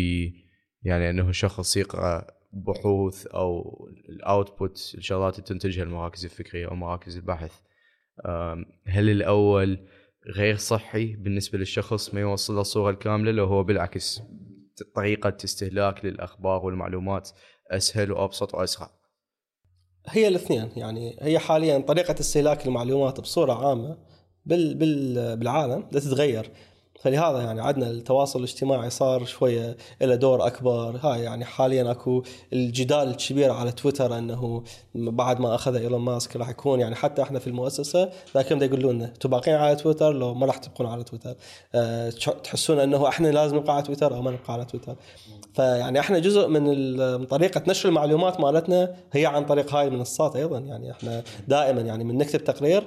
يعني أنه شخص يقرأ بحوث أو الأوتبوت الشغلات اللي تنتجها المراكز الفكرية أو مراكز البحث؟ هل الأول غير صحي بالنسبة للشخص ما يوصل الصورة الكاملة لو هو بالعكس طريقة استهلاك للأخبار والمعلومات أسهل وأبسط وأسرع؟ هي الاثنين يعني هي حاليا طريقة استهلاك المعلومات بصورة عامة بال بالعالم لا تتغير. فلهذا يعني عندنا التواصل الاجتماعي صار شوية له دور أكبر. هاي يعني حاليا أكو الجدال الكبير على تويتر أنه بعد ما أخذ إيلون ماسك راح يكون يعني حتى إحنا في المؤسسة لكن دا يقولون لنا تباقين على تويتر لو ما راح تبقون على تويتر، أه تحسون أنه إحنا لازم نبقى على تويتر أو ما نبقى على تويتر. فيعني إحنا جزء من طريقة نشر المعلومات مالتنا هي عن طريق هاي المنصات أيضا. يعني إحنا دائما يعني من نكتب تقرير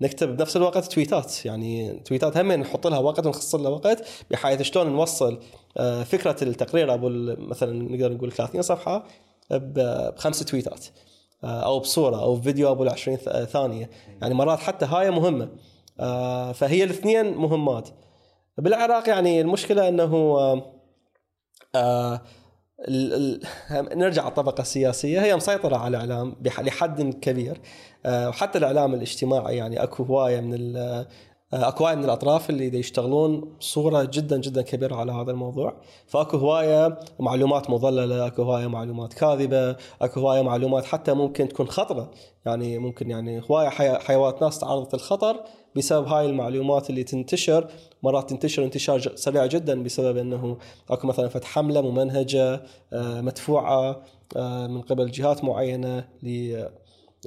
نكتب بنفس الوقت تويتات، يعني تويتات هم نحط لها وقت ونخصص لها وقت بحيث شلون نوصل فكرة التقرير أبو مثلا نقدر نقول ثلاثين صفحة بخمس تويتات أو بصورة أو فيديو أبو عشرين ثانية، يعني مرات حتى هاي مهمة. فهي الاثنين مهمات. بالعراق يعني المشكلة أنه ال... ال... نرجع الطبقة السياسية هي مسيطرة على الإعلام بح... لحد كبير، أه وحتى الإعلام الاجتماعي يعني أكو هواية من ال... أكو هواية من الأطراف اللي يشتغلون صورة جدا جدا كبيرة على هذا الموضوع. فأكو هواية معلومات مضللة، أكو هواية معلومات كاذبة، أكو هواية معلومات حتى ممكن تكون خطرة، يعني ممكن يعني هواية حي... حيوات ناس تعرضت للخطر بسبب هاي المعلومات اللي تنتشر. مرات تنتشر انتشار سريع جدا بسبب أنه أكو مثلا فتح حملة ممنهجة مدفوعة من قبل جهات معينة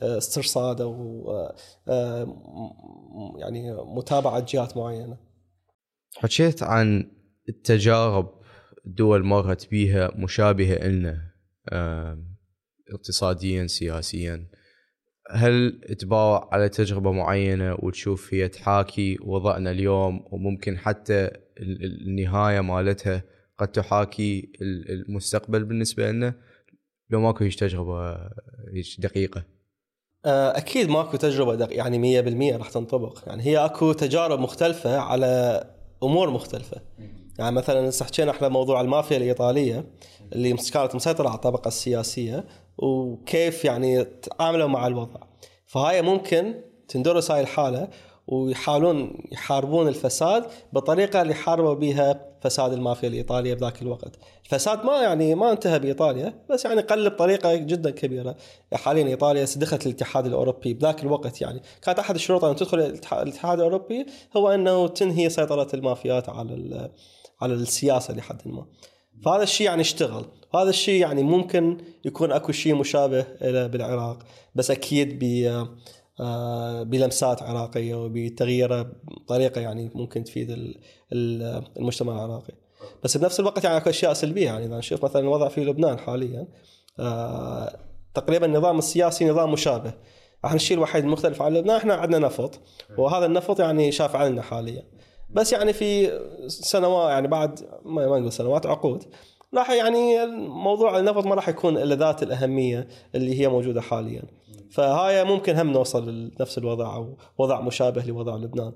لاسترصاد أو يعني متابعة جهات معينة. حكيت عن التجارب دول مرت بيها مشابهة لنا اقتصاديا سياسيا، هل تباوع على تجربة معينة وتشوف هي تحاكي وضعنا اليوم وممكن حتى النهاية مالتها قد تحاكي المستقبل بالنسبة لنا؟ لو ماكو هيش تجربة هيش دقيقة أكيد ماكو تجربة دقيقة يعني مية بالمية راح تنطبق. يعني هي أكو تجارب مختلفة على أمور مختلفة. يعني مثلا حكينا احنا موضوع المافيا الإيطالية اللي كانت مسيطرة على الطبقة السياسية وكيف يعني تعاملوا مع الوضع، فهاي ممكن تندرس هاي الحالة ويحاولون يحاربون الفساد بطريقة اللي حاربوا بها فساد المافيا الإيطالية بذاك الوقت. الفساد ما يعني ما انتهى بإيطاليا بس يعني قل بطريقة جدا كبيرة. حاليا إيطاليا دخلت الاتحاد الأوروبي، بذاك الوقت يعني كانت أحد الشروط أن تدخل الاتحاد الأوروبي هو أنه تنهي سيطرة المافيات على على السياسة لحد ما. فهذا الشيء يعني اشتغل، هذا الشيء يعني ممكن يكون أكو شيء مشابه إلى بالعراق بس أكيد بلمسات عراقية وبتغييره بطريقة يعني ممكن تفيد المجتمع العراقي. بس بنفس الوقت يعني أكو أشياء سلبية. يعني إذا نشوف مثلا الوضع في لبنان حاليا تقريبا النظام السياسي نظام مشابه. احنا الشيء الوحيد المختلف عن لبنان احنا عندنا نفط، وهذا النفط يعني شاف عنا حاليا بس يعني في سنوات يعني بعد ما نقول سنوات عقود راح يعني الموضوع النفط ما راح يكون إلا ذات الأهمية اللي هي موجودة حاليا. فهاي ممكن هم نوصل لنفس الوضع أو وضع مشابه لوضع لبنان.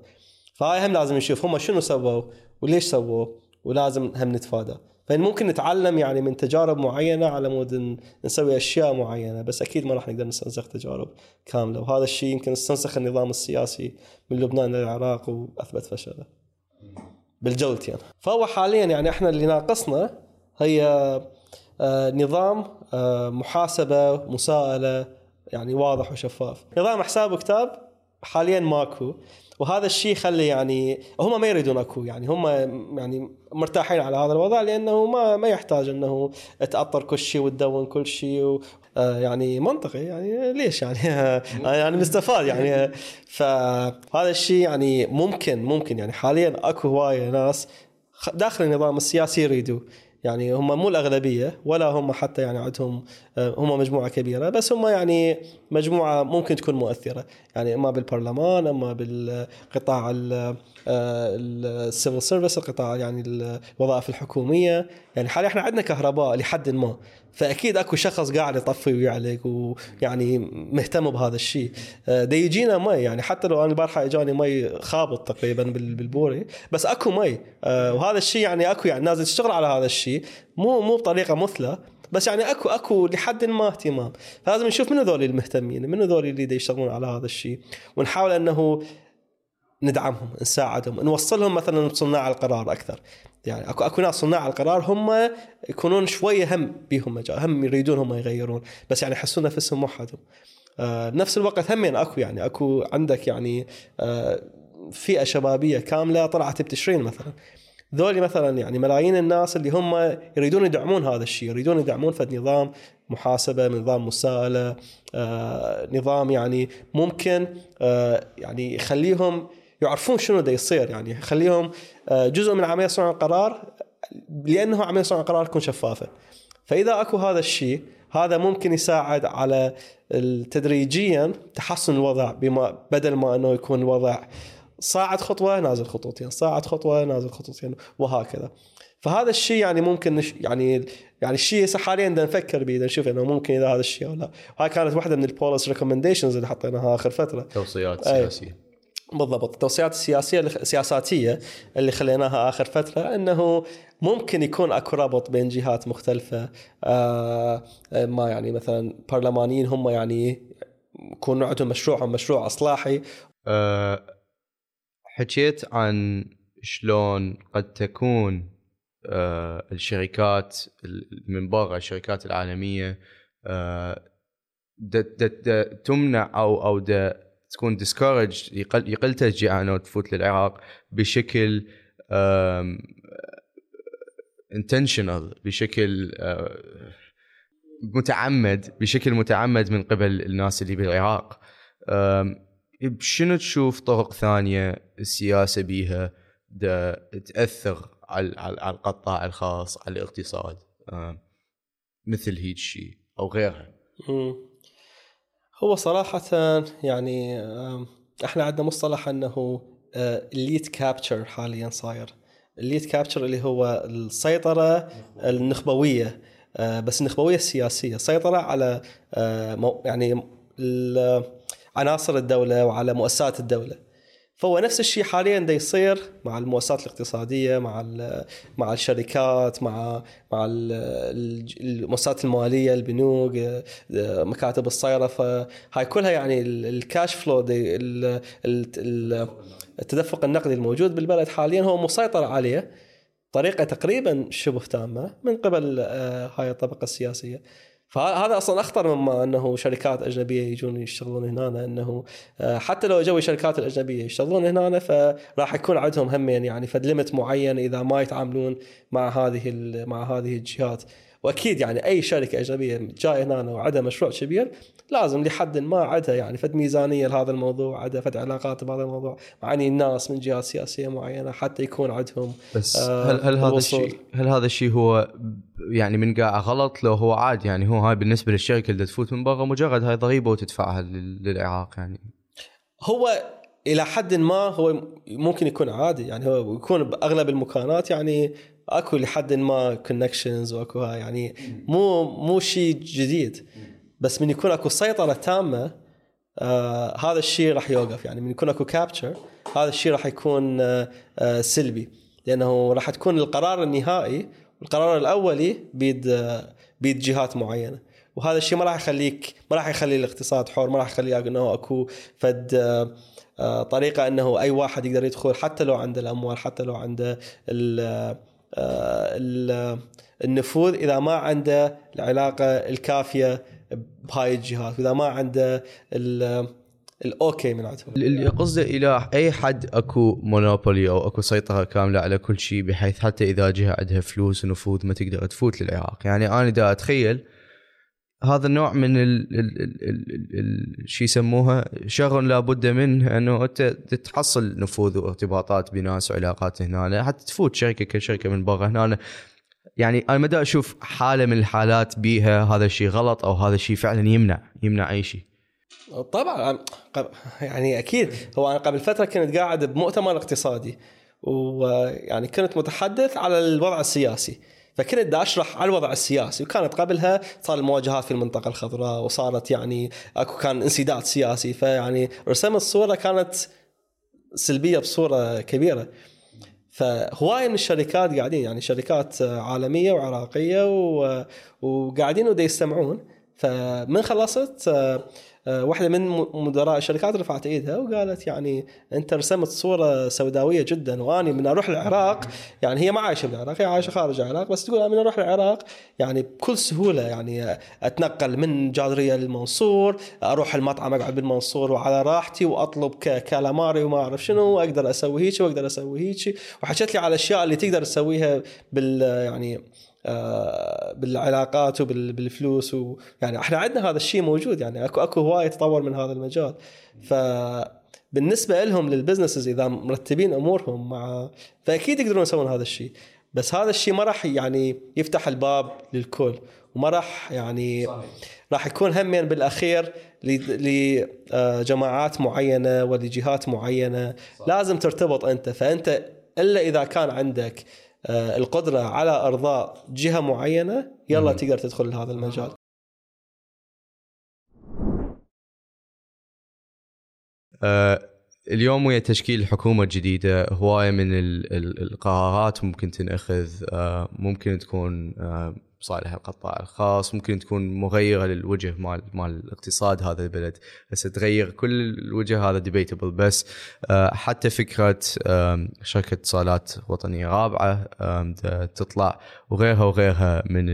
فهاي هم لازم نشوف هم شنو سووا وليش سووا ولازم هم نتفادى. فممكن نتعلم يعني من تجارب معينة على مود نسوي أشياء معينة بس أكيد ما راح نقدر نستنسخ تجارب كاملة، وهذا الشيء يمكن نستنسخ النظام السياسي من لبنان للعراق وأثبت فشله بالجولتين يعني. فهو حاليا يعني إحنا اللي ناقصنا هي نظام محاسبة مساءلة يعني واضح وشفاف. نظام حساب وكتاب حاليا ماكو، وهذا الشيء خلي يعني هم ما يريدون اكو، يعني هم يعني مرتاحين على هذا الوضع لانه ما ما يحتاج انه تأطر كل شيء وتدون كل شيء يعني منطقي. يعني ليش يعني يعني مستفاد يعني. فهذا الشيء يعني ممكن ممكن يعني حاليا اكو هواية ناس داخل النظام السياسي يريدوا، يعني هم مو الأغلبية ولا هم حتى يعني عندهم هم مجموعة كبيرة بس هم يعني مجموعة ممكن تكون مؤثرة، يعني إما بالبرلمان إما بالقطاع السيفل سيرفيس القطاع يعني الوظائف الحكومية. يعني حاليا إحنا عندنا كهرباء لحد ما، فأكيد أكو شخص قاعد يطفي ويعلق ويعني مهتم بهذا الشيء. دا يجينا مي، يعني حتى لو أنا البارحة إجاني مي خابط تقريبا بالبوري بس أكو مي، وهذا الشيء يعني أكو يعني نازل تشتغل على هذا الشيء مو مو بطريقة مثلى بس يعني أكو أكو لحد ما اهتمام. فلازم نشوف من ذول المهتمين من ذول اللي دا يشتغلون على هذا الشيء ونحاول أنه ندعمهم نساعدهم نوصلهم مثلا لصناع القرار أكثر. يعني أكو أكو ناس صناع القرار هم يكونون شوية هم بيهم مجال هم يريدون هم يغيرون بس يعني يحسون نفسهم وحدهم. آه نفس الوقت هم يعني أكو يعني أكو عندك يعني آه فئة شبابية كاملة طلعت بتشرين مثلا. ذولي مثلا يعني ملايين الناس اللي هم يريدون يدعمون هذا الشيء، يريدون يدعمون فد نظام محاسبة، نظام مساءلة، آه، نظام يعني ممكن آه يعني يخليهم يعرفون شنو دا يصير، يعني يخليهم آه جزء من عملية صنع القرار، لأنه عملية صنع القرار تكون شفافة. فإذا أكو هذا الشيء، هذا ممكن يساعد على تدريجيا تحسن الوضع، بما بدل ما أنه يكون الوضع صاعد خطوة نازل خطوتين، صاعد خطوة نازل خطوتين وهكذا. فهذا الشيء يعني ممكن يعني يعني الشيء حاليا بدنا نفكر به، نشوف انه ممكن اذا هذا الشيء ولا. هاي كانت واحدة من البوليس ريكومنديشنز اللي حطيناها اخر فترة، توصيات سياسية. بالضبط، التوصيات السياسية السياساتية اللي خليناها آخر فترة، أنه ممكن يكون أكو ربط بين جهات مختلفة. آه ما يعني مثلا برلمانيين هم يعني يكون عندهم مشروعهم مشروع إصلاحي. أه حكيت عن شلون قد تكون أه الشركات من برا، الشركات العالمية أه دا دا دا تمنع أو أو دا تكون discouraged، يقل يقل تشجيعها أنه تفوت للعراق بشكل intentional، بشكل متعمد، بشكل متعمد من قبل الناس اللي بالعراق. شنو تشوف طرق ثانية السياسة بيها تأثر على على القطاع الخاص، على الاقتصاد، مثل هيج شيء أو غيرها؟ هو صراحة يعني احنا عندنا مصطلح انه elite capture حاليا صاير. elite capture اللي هو السيطرة النخبوية، بس النخبوية السياسية، سيطرة على يعني عناصر الدولة وعلى مؤسسات الدولة. فهو نفس الشيء حاليا دا يصير مع المؤسسات الاقتصادية، مع مع الشركات، مع مع المؤسسات المالية، البنوك، مكاتب الصيرفة. هاي كلها يعني الكاش فلو، التدفق النقدي الموجود بالبلد حاليا هو مسيطر عليه طريقة تقريبا شبه تامة من قبل هاي الطبقة السياسية. فهذا أصلاً أخطر مما أنه شركات أجنبية يجون يشتغلون هنا، أنه حتى لو جو الشركات الأجنبية يشتغلون هنا فراح يكون عندهم همين يعني فدلمت معين إذا ما يتعاملون مع هذه مع هذه الجهات. وأكيد يعني أي شركة أجنبية جاء هنا وعدها مشروع كبير لازم لحد ما عدها يعني فد ميزانية لهذا الموضوع، عدها فد علاقات بهذا الموضوع مع الناس من جهات سياسية معينة حتى يكون عندهم. بس آه هل, هل هذا الشيء هل هذا الشيء هو يعني من قاع غلط؟ لو هو عادي يعني، هو هاي بالنسبة للشركة اللي تفوت من برا مجرد هاي ضريبة وتدفعها للعراق، يعني هو إلى حد ما هو ممكن يكون عادي، يعني هو يكون بأغلب المكانات يعني اكو لحد ما كونكشنز واكو يعني مو مو شيء جديد. بس من يكون اكو سيطره تامه آه هذا الشيء راح يوقف، يعني من يكون اكو كابتشر هذا الشيء راح يكون آه آه سلبي، لانه راح تكون القرار النهائي والقرار الاولي بيد آه بيد جهات معينه. وهذا الشيء ما راح يخليك ما راح يخلي الاقتصاد حر، ما راح يخلي انه اكو فد آه آه طريقه انه اي واحد يقدر يدخل حتى لو عنده الاموال، حتى لو عنده النفوذ، إذا ما عنده العلاقة الكافية بهاي الجهات، إذا ما عنده الأوكي من عندهم. اللي قصده إلى أي حد أكو مونوبولي أو أكو سيطرة كاملة على كل شيء، بحيث حتى إذا جهة عندها فلوس ونفوذ ما تقدر تفوت للعراق. يعني أنا دا أتخيل هذا النوع من الشيء يسموها شغل لابد منه، أنه أنت تحصل نفوذ وارتباطات بناس وعلاقات هنا حتى تفوت شركة كشركة من برا هنا. يعني أنا مدى أشوف حالة من الحالات بيها هذا الشيء غلط، أو هذا الشيء فعلا يمنع يمنع أي شيء. طبعا يعني أكيد هو أنا قبل فترة كنت قاعد بمؤتمر اقتصادي، ويعني كنت متحدث على الوضع السياسي، فكنت أشرح على الوضع السياسي. وكانت قبلها صار المواجهات في المنطقة الخضراء، وصارت يعني أكو كان انسداد سياسي، فيعني رسم الصورة كانت سلبية بصورة كبيرة. فهواي من الشركات قاعدين يعني شركات عالمية وعراقية وقاعدين ودا يستمعون. فمن خلصت واحدة من مدراء الشركات رفعت ايدها وقالت يعني انت رسمت صورة سوداوية جدا، واني من اروح العراق، يعني هي ما عايشة بالعراق، هي عايشة خارج العراق، بس تقول من اروح العراق يعني بكل سهولة يعني اتنقل من جادرية للمنصور، اروح المطعم اقعد بالمنصور وعلى راحتي واطلب كالاماري وما اعرف شنو، واقدر اسوي هيك واقدر اسوي هيك، وحكت لي على الاشياء اللي تقدر تسويها بال يعني بالعلاقات وبالفلوس، ويعني احنا عندنا هذا الشيء موجود، يعني اكو اكو هوايه تطور من هذا المجال. فبالنسبه لهم للبزنسز اذا مرتبين امورهم مع فاكيد يقدرون يسوون هذا الشيء، بس هذا الشيء ما راح يعني يفتح الباب للكل، وما راح يعني صحيح. راح يكون همين بالاخير لجماعات معينه ولجهات معينه صحيح. لازم ترتبط انت، فانت الا اذا كان عندك القدرة على أرضاء جهة معينة يلا مم. تقدر تدخل لهذا المجال. آه اليوم ويا تشكيل الحكومة الجديدة هواية من القرارات ممكن تنأخذ، آه ممكن تكون آه صالح القطاع الخاص، ممكن تكون مغيرة للوجه مال مال الاقتصاد هذا البلد، بس تغير كل الوجه هذا ديبيتبل، بس حتى فكرة شركة اتصالات وطنية رابعة تطلع وغيرها وغيرها من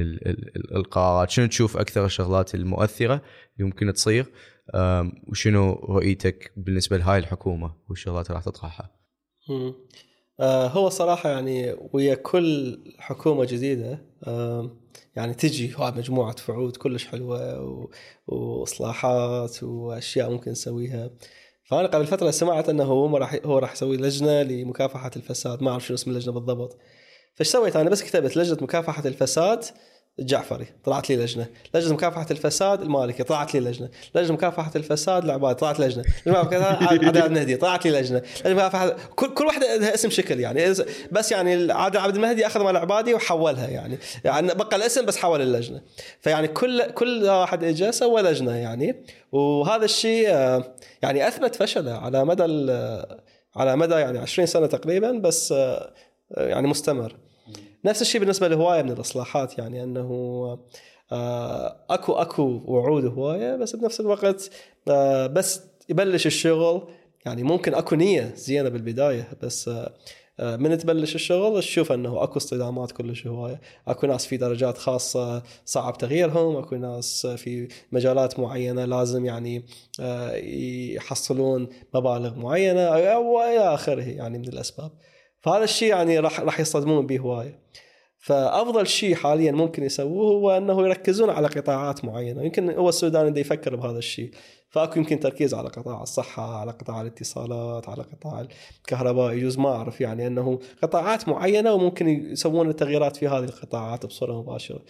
القرارات. شنو تشوف أكثر الشغلات المؤثرة يمكن تصير، وشنو رؤيتك بالنسبة لهاي الحكومة والشغلات اللي راح تطرحها؟ هو صراحة يعني ويا كل حكومة جديدة يعني تجي مجموعة وعود كلش حلوة وإصلاحات وأشياء ممكن نسويها. فأنا قبل فترة سمعت أنه هو راح هو راح يسوي لجنة لمكافحة الفساد، ما أعرف شنو اسم اللجنة بالضبط، فش سويت أنا؟ بس كتبت لجنة مكافحة الفساد الجعفري طلعت لي لجنة، لجنة مكافحة الفساد المالكي طلعت لي لجنة، لجنة مكافحة الفساد العبادي طلعت لجنة، لجنة مكافحة عادل عبد المهدي طلعت لي لجنة، لجنة مكافحة كل كل واحدة لها اسم شكل يعني، بس يعني عادل عبد المهدي أخذ مال العبادي وحولها يعني يعني بقى الاسم بس حول اللجنة. فيعني كل كل واحد إجا سوى لجنة يعني، وهذا الشيء يعني أثبت فشله على مدى على مدى يعني عشرين سنة تقريبا، بس يعني مستمر. نفس الشيء بالنسبة لهواية من الإصلاحات، يعني أنه أكو أكو وعود هواية، بس بنفس الوقت بس يبلش الشغل يعني ممكن أكو نية زينة بالبداية، بس من تبلش الشغل تشوف أنه أكو اصطدامات كلش هواية، أكو ناس في درجات خاصة صعب تغييرهم، أكو ناس في مجالات معينة لازم يعني يحصلون مبالغ معينة وإلى آخره يعني من الأسباب. فهذا الشيء يعني راح راح يصطدمون به هواية. فأفضل شيء حاليا ممكن يسووه هو أنه يركزون على قطاعات معينة، يمكن هو السوداني ده يفكر بهذا الشيء، فأكو يمكن تركيز على قطاع الصحة، على قطاع الاتصالات، على قطاع الكهرباء، يجوز ما أعرف يعني أنه قطاعات معينة وممكن يسوون التغييرات في هذه القطاعات بصورة مباشرة.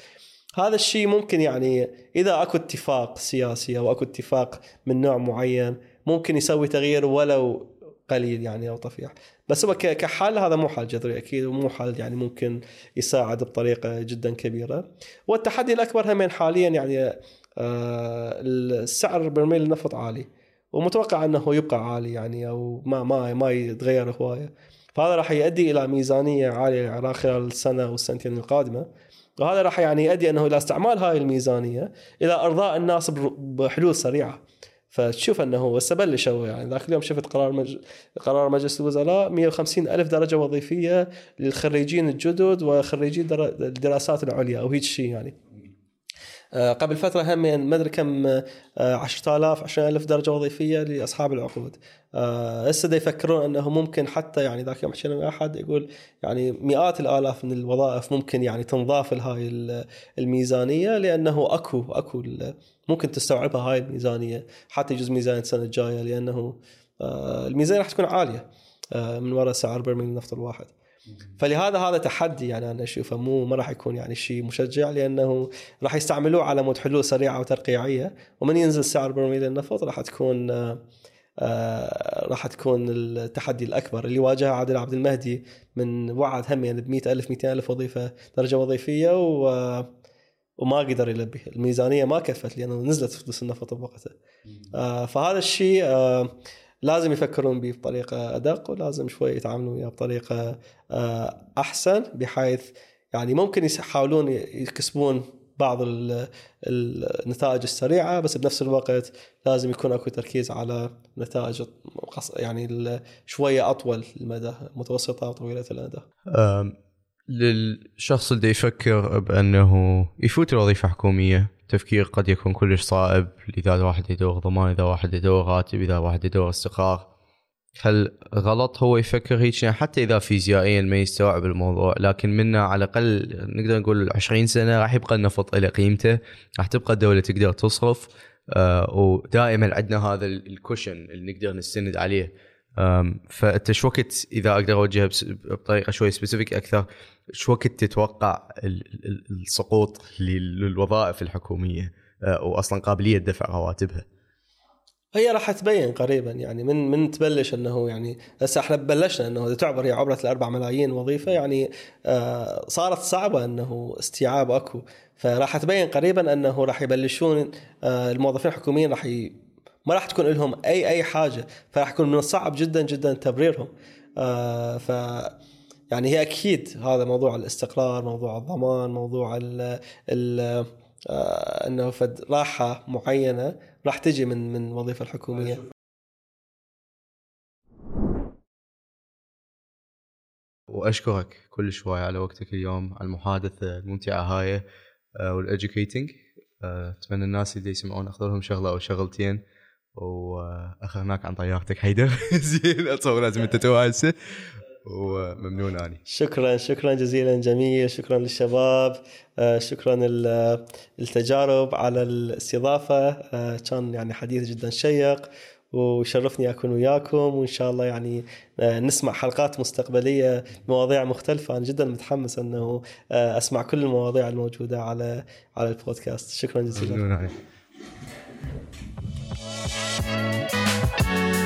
هذا الشيء ممكن يعني إذا أكو اتفاق سياسي أو أكو اتفاق من نوع معين ممكن يسوي تغيير ولو قليل يعني أو طفيح، بس هو كحل هذا مو حل جذري أكيد، ومو حل يعني ممكن يساعد بطريقة جدا كبيرة. والتحدي الأكبر همين حاليا يعني السعر برميل النفط عالي، ومتوقع أنه يبقى عالي يعني أو ما ما ما يتغير هواية، فهذا راح يؤدي إلى ميزانية عالية للعراق خلال السنة والسنتين القادمة، وهذا راح يعني يؤدي أنه إلى استعمال هاي الميزانية إلى أرضاء الناس بحلول سريعة. فتشوف أنه هو سبلش هو يعني ذاك اليوم شفت قرار مج... قرار مجلس الوزراء مئة وخمسين ألف درجة وظيفية للخريجين الجدد وخريجي در... الدراسات العليا أو هيك شيء يعني. آه قبل فترة هم يعني ما أدري كم آه عشرة آلاف عشرين ألف درجة وظيفية لأصحاب العقود. هسه آه يفكرون أنه ممكن حتى يعني ذاك يوم حكينا مع أحد يقول يعني مئات الآلاف من الوظائف ممكن يعني تنضاف لهاي الميزانية، لأنه أكو أكو ممكن تستوعبها هاي الميزانية، حتى يجوز ميزانية السنة الجاية، لأنه آه الميزانية راح تكون عالية آه من وراء سعر برميل النفط الواحد. فلهذا هذا تحدي يعني أنا أشوفه مو ما راح يكون يعني شيء مشجع، لأنه راح يستعملوه على مود حلول سريعة وترقيعية، ومن ينزل سعر برميل النفط راح تكون آه آه راح تكون التحدي الأكبر اللي واجهه عادل عبد المهدي من وعد هم يعني بمئة ألف مئتين ألف وظيفة درجة وظيفية و وما قدر يلبي الميزانية، ما كفت لأنه نزلت فلوس النفط بوقتها. آه فهذا الشيء آه لازم يفكرون به بطريقة أدق، ولازم شوي يتعاملون وياه بطريقة آه أحسن، بحيث يعني ممكن يحاولون يكسبون بعض النتائج السريعة، بس بنفس الوقت لازم يكون أكو تركيز على نتائج يعني شوية أطول المدى، متوسطة وطويلة المدى. للشخص اللي يفكر بأنه يفوت الوظيفة حكومية، تفكير قد يكون كلش صائب، إذا الواحد يدور ضمان، إذا واحد يدور راتب، إذا واحد يدور استقرار. هل غلط هو يفكر هيك؟ حتى إذا فيزيائيا ما يستوعب الموضوع، لكن منا على الأقل نقدر نقول عشرين سنة راح يبقى النفط إلى قيمته، راح تبقى الدولة تقدر تصرف، ودائما عندنا هذا الكوشن اللي نقدر نستند عليه. فأنت وقت إذا أقدر أوجهها بطريقة شوي سبيسيفيك أكثر، شو وقت تتوقع السقوط للوظائف الحكومية وأصلا قابلية دفع رواتبها؟ هي راح تبين قريبا، يعني من من تبلش انه يعني هسه احنا بلشنا انه اذا تعبر هي عبره الأربع ملايين وظيفه، يعني آه صارت صعبه انه استيعاب اكو، فراح تبين قريبا انه راح يبلشون آه الموظفين الحكوميين راح ي... ما راح تكون لهم اي اي حاجه، فراح يكون من الصعب جدا جدا تبريرهم. آه ف يعني هي اكيد هذا موضوع الاستقرار، موضوع الضمان، موضوع ال ال آه انه فد راحه معينه راح تجي من من وظيفة الحكومية. وأشكرك كل شوي على وقتك اليوم، على المحادثة الممتعة هاي والإدوكيتينج. أتمنى الناس اللي يسمعون أخذ لهم شغلة أو شغلتين، وأخذناك عن طيارتك حيدر. زين، أتصور لازم أنت توهسه. وممنون أني. شكرا شكرا جزيلا جميل، شكرا للشباب، شكرا للتجارب على الاستضافة، كان يعني حديث جدا شيق، وشرفني أكون وياكم، وإن شاء الله يعني نسمع حلقات مستقبلية مواضيع مختلفة. أنا جدا متحمس أنه أسمع كل المواضيع الموجودة على على البودكاست. شكرا جزيلا. ممنون أني.